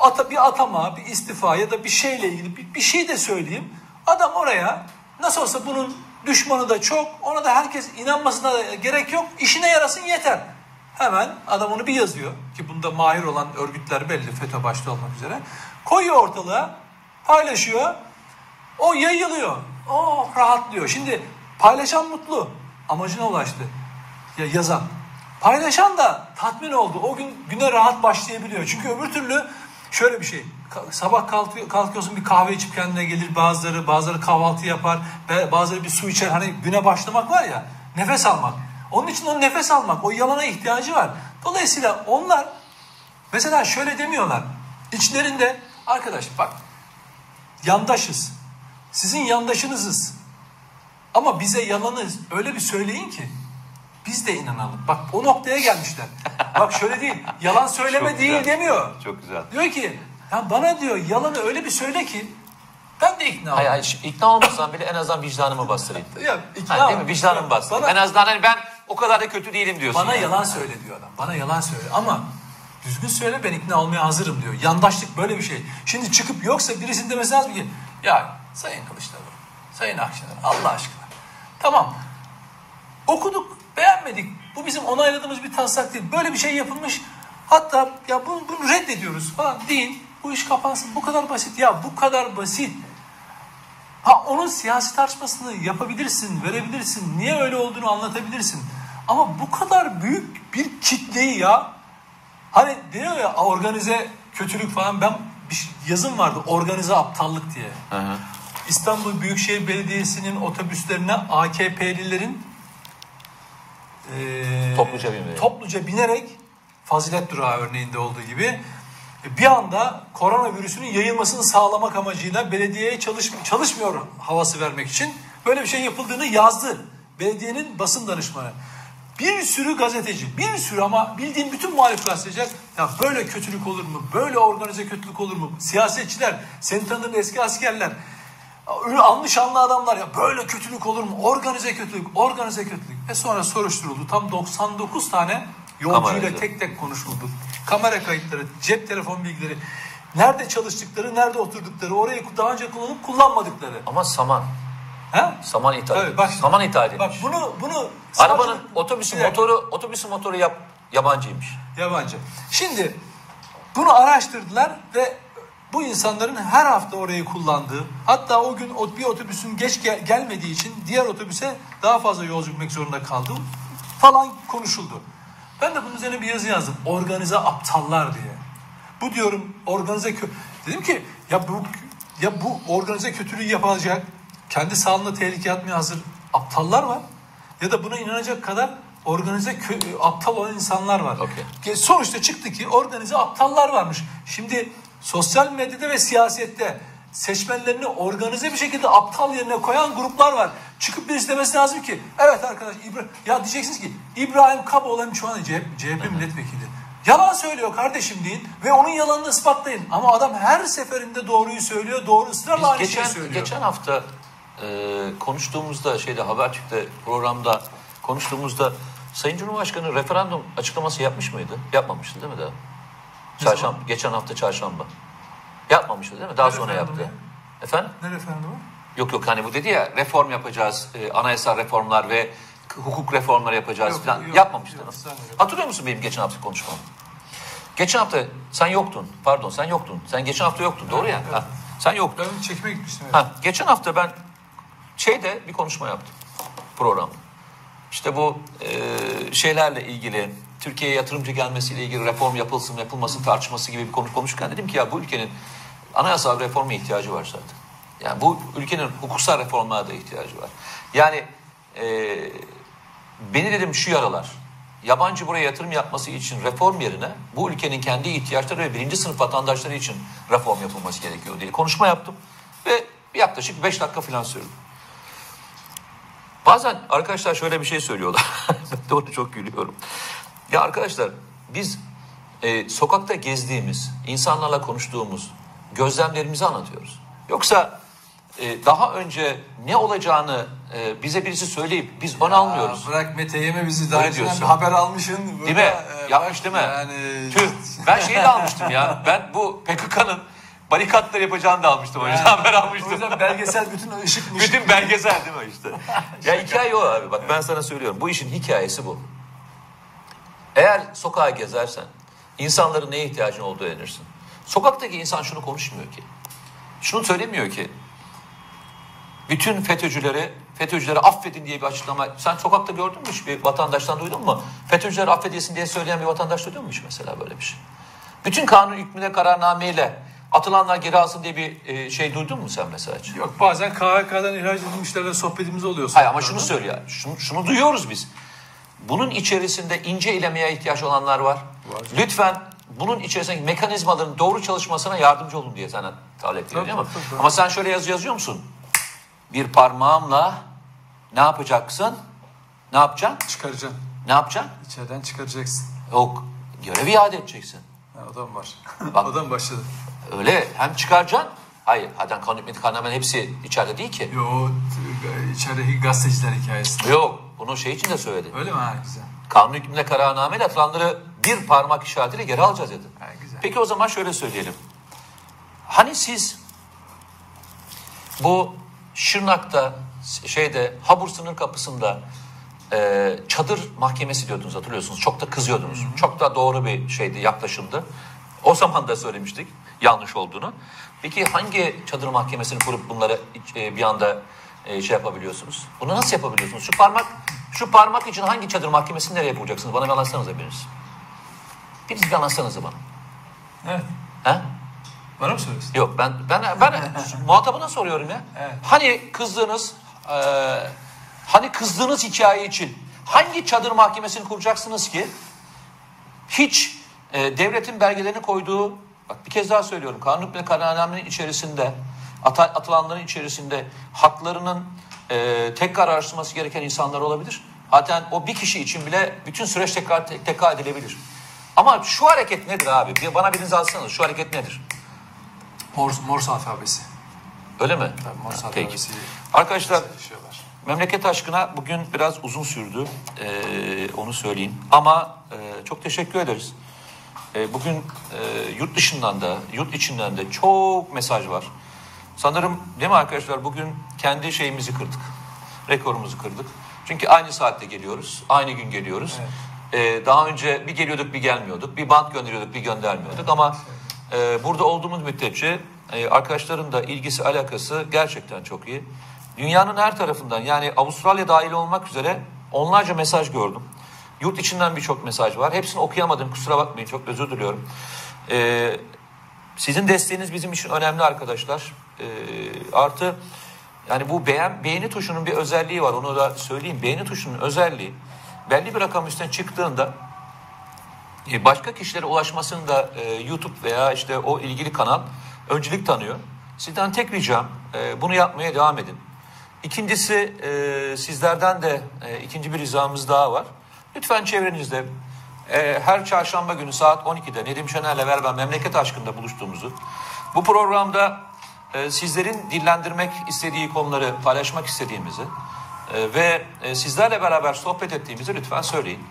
Ata, bir atama, bir istifa ya da bir şeyle ilgili bir, bir şey de söyleyeyim. Adam oraya nasıl olsa bunun düşmanı da çok, ona da herkes inanmasına da gerek yok, işine yarasın yeter. Hemen adam onu bir yazıyor ki bunda mahir olan örgütler belli, FETÖ başta olmak üzere. Koyuyor ortalığa, paylaşıyor, o yayılıyor, oh rahatlıyor. Şimdi paylaşan mutlu, amacına ulaştı ya yazan. Paylaşan da tatmin oldu, o gün güne rahat başlayabiliyor. Çünkü öbür türlü şöyle bir şey, sabah kalkıyorsun bir kahve içip kendine gelir bazıları, bazıları kahvaltı yapar, bazıları bir su içer. Hani güne başlamak var ya, nefes almak. Onun için o nefes almak, o yalana ihtiyacı var. Dolayısıyla onlar mesela şöyle demiyorlar, içlerinde arkadaş bak yandaşız, sizin yandaşınızız ama bize yalanı öyle bir söyleyin ki biz de inanalım. Bak o noktaya gelmişler. Bak şöyle değil, yalan söyleme çok değil güzel. Demiyor. Çok güzel. Diyor ki ya bana diyor yalanı öyle bir söyle ki ben de ikna olayım. Hayır, hayır, ikna olmasam bile en azından vicdanımı bastırayım. Ya, ikna ha, değil mi? Vicdanımı bastırayım. Bana, en azından hani ben o kadar da kötü değilim diyorsun. Bana yani. Yalan söyle diyor adam. Bana yalan söyle ama düzgün söyle, ben ikna olmaya hazırım diyor. Yandaşlık böyle bir şey. Şimdi çıkıp yoksa birisinin demesi lazım ki ya Sayın Kılıçdaroğlu, Sayın Akşener Allah aşkına. Tamam okuduk, beğenmedik. Bu bizim onayladığımız bir taslak değil. Böyle bir şey yapılmış. Hatta ya bunu, bunu reddediyoruz falan deyin. Bu iş kapansın. Bu kadar basit. Ya bu kadar basit. Ha onun siyasi tartışmasını yapabilirsin, verebilirsin. Niye öyle olduğunu anlatabilirsin. Ama bu kadar büyük bir kitleyi ya. Hani diyor ya organize kötülük falan. Ben bir yazım vardı organize aptallık diye. Hı hı. İstanbul Büyükşehir Belediyesi'nin otobüslerine A K P'lilerin Ee, topluca, topluca binerek Fazilet Durağı örneğinde olduğu gibi bir anda koronavirüsünün yayılmasını sağlamak amacıyla belediyeye çalış, çalışmıyor havası vermek için böyle bir şey yapıldığını yazdı belediyenin basın danışmanı. Bir sürü gazeteci, bir sürü ama bildiğim bütün muhalif gazeteciler ya böyle kötülük olur mu? Böyle organize kötülük olur mu? Siyasetçiler, senin tanıdığın eski askerler, anlı şanlı adamlar ya böyle kötülük olur mu? Organize kötülük, organize kötülük. Ve sonra soruşturuldu. Tam doksan dokuz tane yolcuyla tek tek konuşuldu. Kamera kayıtları, cep telefon bilgileri, nerede çalıştıkları, nerede oturdukları, orayı daha önce kullanıp kullanmadıkları. Ama saman. Ha? Saman ithal edilmiş. Saman ithal edilmiş. Bak bunu, bunu... Arabanın, otobüsün direkt. motoru, otobüsün motoru yap, yabancıymış. Yabancı. Şimdi bunu araştırdılar ve bu insanların her hafta orayı kullandığı, hatta o gün bir otobüsün geç gel gelmediği için diğer otobüse daha fazla yolcu binmek zorunda kaldım falan konuşuldu. Ben de bunun üzerine bir yazı yazdım. Organize aptallar diye. Bu diyorum organize kö... Dedim ki ya bu, ya bu organize kötülüğü yapacak, kendi sağlığına tehlikeye atmaya hazır aptallar var. Ya da buna inanacak kadar organize kö... aptal olan insanlar var. Okay. Sonuçta çıktı ki organize aptallar varmış. Şimdi... Sosyal medyada ve siyasette seçmenlerini organize bir şekilde aptal yerine koyan gruplar var. Çıkıp birisi demesi lazım ki evet arkadaş İbrahim, ya diyeceksiniz ki İbrahim Kaboğlu şu an C H P milletvekili. Yalan söylüyor kardeşim deyin ve onun yalanını ispatlayın. Ama adam her seferinde doğruyu söylüyor, doğru ısrarla aynı şeyi söylüyor. Geçen hafta e, konuştuğumuzda şeyde Habertürk'te programda konuştuğumuzda Sayın Cumhurbaşkanı referandum açıklaması yapmış mıydı? Yapmamıştı değil mi daha? Çarşamba, geçen hafta çarşamba. Yapmamıştı değil mi? Daha ne sonra yaptı. Ya? Efendim? Ne referandumu? Yok yok, hani bu dedi ya, reform yapacağız, e, anayasal reformlar ve hukuk reformları yapacağız yok, falan. Yok, yapmamıştı. Yok, hatırlıyor musun benim geçen hafta konuşmamı? Geçen hafta sen yoktun. Pardon, sen yoktun. Sen geçen hafta yoktun. Evet, doğru ya. Evet. Ha, sen yoktun. Ben çekime gitmiştim. Evet. Ha, geçen hafta ben şeyde bir konuşma yaptım. Programda. İşte bu e, şeylerle ilgili, Türkiye'ye yatırımcı gelmesiyle ilgili reform yapılsın yapılmasın tartışması gibi bir konu konuşurken dedim ki ya, bu ülkenin anayasal reforma ihtiyacı var zaten. Yani bu ülkenin hukuksal reformlara da ihtiyacı var. Yani e, beni dedim şu yaralar, yabancı buraya yatırım yapması için reform yerine bu ülkenin kendi ihtiyaçları ve birinci sınıf vatandaşları için reform yapılması gerekiyor diye konuşma yaptım. Ve yaklaşık beş dakika falan sürdü. Bazen arkadaşlar şöyle bir şey söylüyorlar. Doğru, çok gülüyorum. Ya arkadaşlar, biz e, sokakta gezdiğimiz, insanlarla konuştuğumuz gözlemlerimizi anlatıyoruz. Yoksa e, daha önce ne olacağını e, bize birisi söyleyip biz onu almıyoruz. Bırak Mete, yeme bizi, daha önce haber almışsın. Değil mi? E, Yapmış değil mi? Yani... Tüh, ben şeyi de almıştım ya. Ben bu P K K'nın barikatlar yapacağını da almıştım. Yani, haber almıştım. O yüzden belgesel bütün ışık mışık. Bütün belgesel değil mi işte? Ya hikaye o abi. Bak ben sana söylüyorum. Bu işin hikayesi bu. Eğer sokağa gezersen insanların neye ihtiyacın olduğu öğrenirsin. Sokaktaki insan şunu konuşmuyor ki. Şunu söylemiyor ki. Bütün FETÖ'cüleri, FETÖ'cüleri affedin diye bir açıklama. Sen sokakta gördün mü hiç? Bir vatandaştan duydun mu? FETÖ'cüleri affedilsin diye söyleyen bir vatandaş duydun mu hiç mesela böyle bir şey? Bütün kanun hükmüne, kararnameyle atılanlar geri alsın diye bir şey duydun mu sen mesela? Yok, bazen K H K'dan ihraç edilmişlerle sohbetimiz oluyor. Hayır ama şunu söylüyor. Şunu, şunu duyuyoruz biz. Bunun içerisinde ince ilemeye ihtiyaç olanlar var. var Lütfen bunun içerisindeki mekanizmaların doğru çalışmasına yardımcı olun diye sana talep ediyor değil mi? Ama sen şöyle yazı yazıyor musun? Bir parmağımla ne yapacaksın? Ne yapacaksın? Çıkaracaksın. Ne yapacaksın? İçeriden çıkaracaksın. Yok, görevi iade edeceksin. Ha, o da mı var? Bak, o da mı başladı? Öyle hem çıkaracaksın. Hayır, zaten kanun hükmeti, kararnamenin hepsi içeride değil ki. Yok, içerideki gazeteciler hikayesi. Yok, bunu şey için de söyledim. Öyle mi? Ha, güzel. Kanun hükmünde, kararnameyle atılanları bir parmak işaretiyle geri alacağız dedi. Ha, güzel. Peki o zaman şöyle söyleyelim. Hani siz bu Şırnak'ta, şeyde, Habur sınır kapısında e, çadır mahkemesi diyordunuz, hatırlıyorsunuz. Çok da kızıyordunuz. Hı-hı. Çok da doğru bir şeydi, yaklaşımdı. O zaman da söylemiştik yanlış olduğunu. Peki hangi çadır mahkemesini kurup bunları e, bir anda e, şey yapabiliyorsunuz? Bunu nasıl yapabiliyorsunuz? Şu parmak şu parmak için hangi çadır mahkemesini nereye bulacaksınız? Bana bir anlatsanıza biriniz. Biriniz bir anlatsanıza bana. Evet. He? Bana mı soruyorsun? Yok, ben ben ben muhatabına soruyorum ya. Evet. Hani kızdığınız e, hani kızdığınız hikaye için hangi çadır mahkemesini kuracaksınız ki hiç e, devletin belgelerini koyduğu, bak bir kez daha söylüyorum, kanun ve kararnamenin içerisinde, atılanların içerisinde haklarının e, tekrar araştırılması gereken insanlar olabilir. Zaten o bir kişi için bile bütün süreç tekrar te tekrar edilebilir. Ama şu hareket nedir abi? Bana biriniz alsanız, şu hareket nedir? Mor, Morse alfabesi. Öyle mi? Tabii, Morse ha, alfabesi. Arkadaşlar, Memleket Aşkına bugün biraz uzun sürdü. Ee, onu söyleyeyim. Ama e, çok teşekkür ederiz. Bugün e, yurt dışından da, yurt içinden de çok mesaj var. Sanırım değil mi arkadaşlar, bugün kendi şeyimizi kırdık. Rekorumuzu kırdık. Çünkü aynı saatte geliyoruz. Aynı gün geliyoruz. Evet. E, daha önce bir geliyorduk bir gelmiyorduk. Bir bant gönderiyorduk bir göndermiyorduk. Evet. Ama e, burada olduğumuz müddetçe e, arkadaşların da ilgisi alakası gerçekten çok iyi. Dünyanın her tarafından, yani Avustralya dahil olmak üzere onlarca mesaj gördüm. Yurt içinden birçok mesaj var. Hepsini okuyamadım. Kusura bakmayın. Çok özür diliyorum. Ee, sizin desteğiniz bizim için önemli arkadaşlar. Ee, artı yani bu beğen, beğeni tuşunun bir özelliği var. Onu da söyleyeyim. Beğeni tuşunun özelliği belli bir rakam üstüne çıktığında başka kişilere ulaşmasını da e, YouTube veya işte o ilgili kanal öncelik tanıyor. Sizden tek ricam e, bunu yapmaya devam edin. İkincisi e, sizlerden de e, ikinci bir ricamız daha var. Lütfen çevrenizde e, her çarşamba günü saat on iki'de Edim Şener'le beraber Memleket Aşkı'nda buluştuğumuzu, bu programda e, sizlerin dillendirmek istediği konuları paylaşmak istediğimizi, e, ve e, sizlerle beraber sohbet ettiğimizi lütfen söyleyin.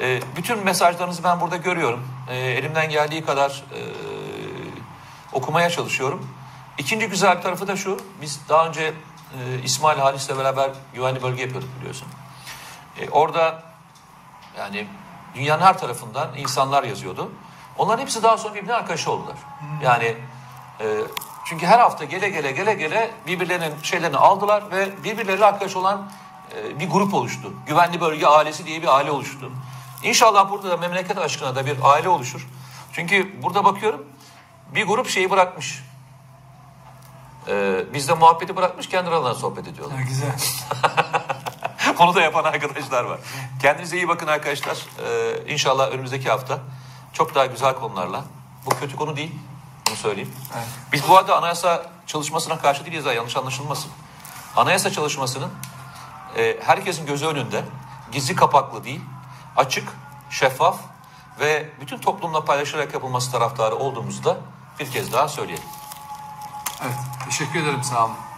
E, bütün mesajlarınızı ben burada görüyorum. E, elimden geldiği kadar e, okumaya çalışıyorum. İkinci güzel bir tarafı da şu, biz daha önce e, İsmail Halis'le beraber güvenli bölge yapıyorduk biliyorsun. E, orada yani dünyanın her tarafından insanlar yazıyordu. Onların hepsi daha sonra birbirine arkadaş oldular. Hmm. Yani e, çünkü her hafta gele gele gele gele birbirlerinin şeylerini aldılar ve birbirleriyle arkadaş olan e, bir grup oluştu. Güvenli bölge ailesi diye bir aile oluştu. İnşallah burada da memleket aşkına da bir aile oluşur. Çünkü burada bakıyorum bir grup şeyi bırakmış. Ee, biz de muhabbeti bırakmış, kendi aralarına sohbet ediyorlar. Ya, güzel. Onu da yapan arkadaşlar var. Kendinize iyi bakın arkadaşlar. Ee, inşallah önümüzdeki hafta çok daha güzel konularla. Bu kötü konu değil, bunu söyleyeyim. Evet. Biz bu arada anayasa çalışmasına karşı değiliz, yanlış anlaşılmasın. Anayasa çalışmasının e, herkesin gözü önünde, gizli kapaklı değil, açık, şeffaf ve bütün toplumla paylaşarak yapılması taraftarı olduğumuzu da bir kez daha söyleyelim. Evet, teşekkür ederim, sağ olun.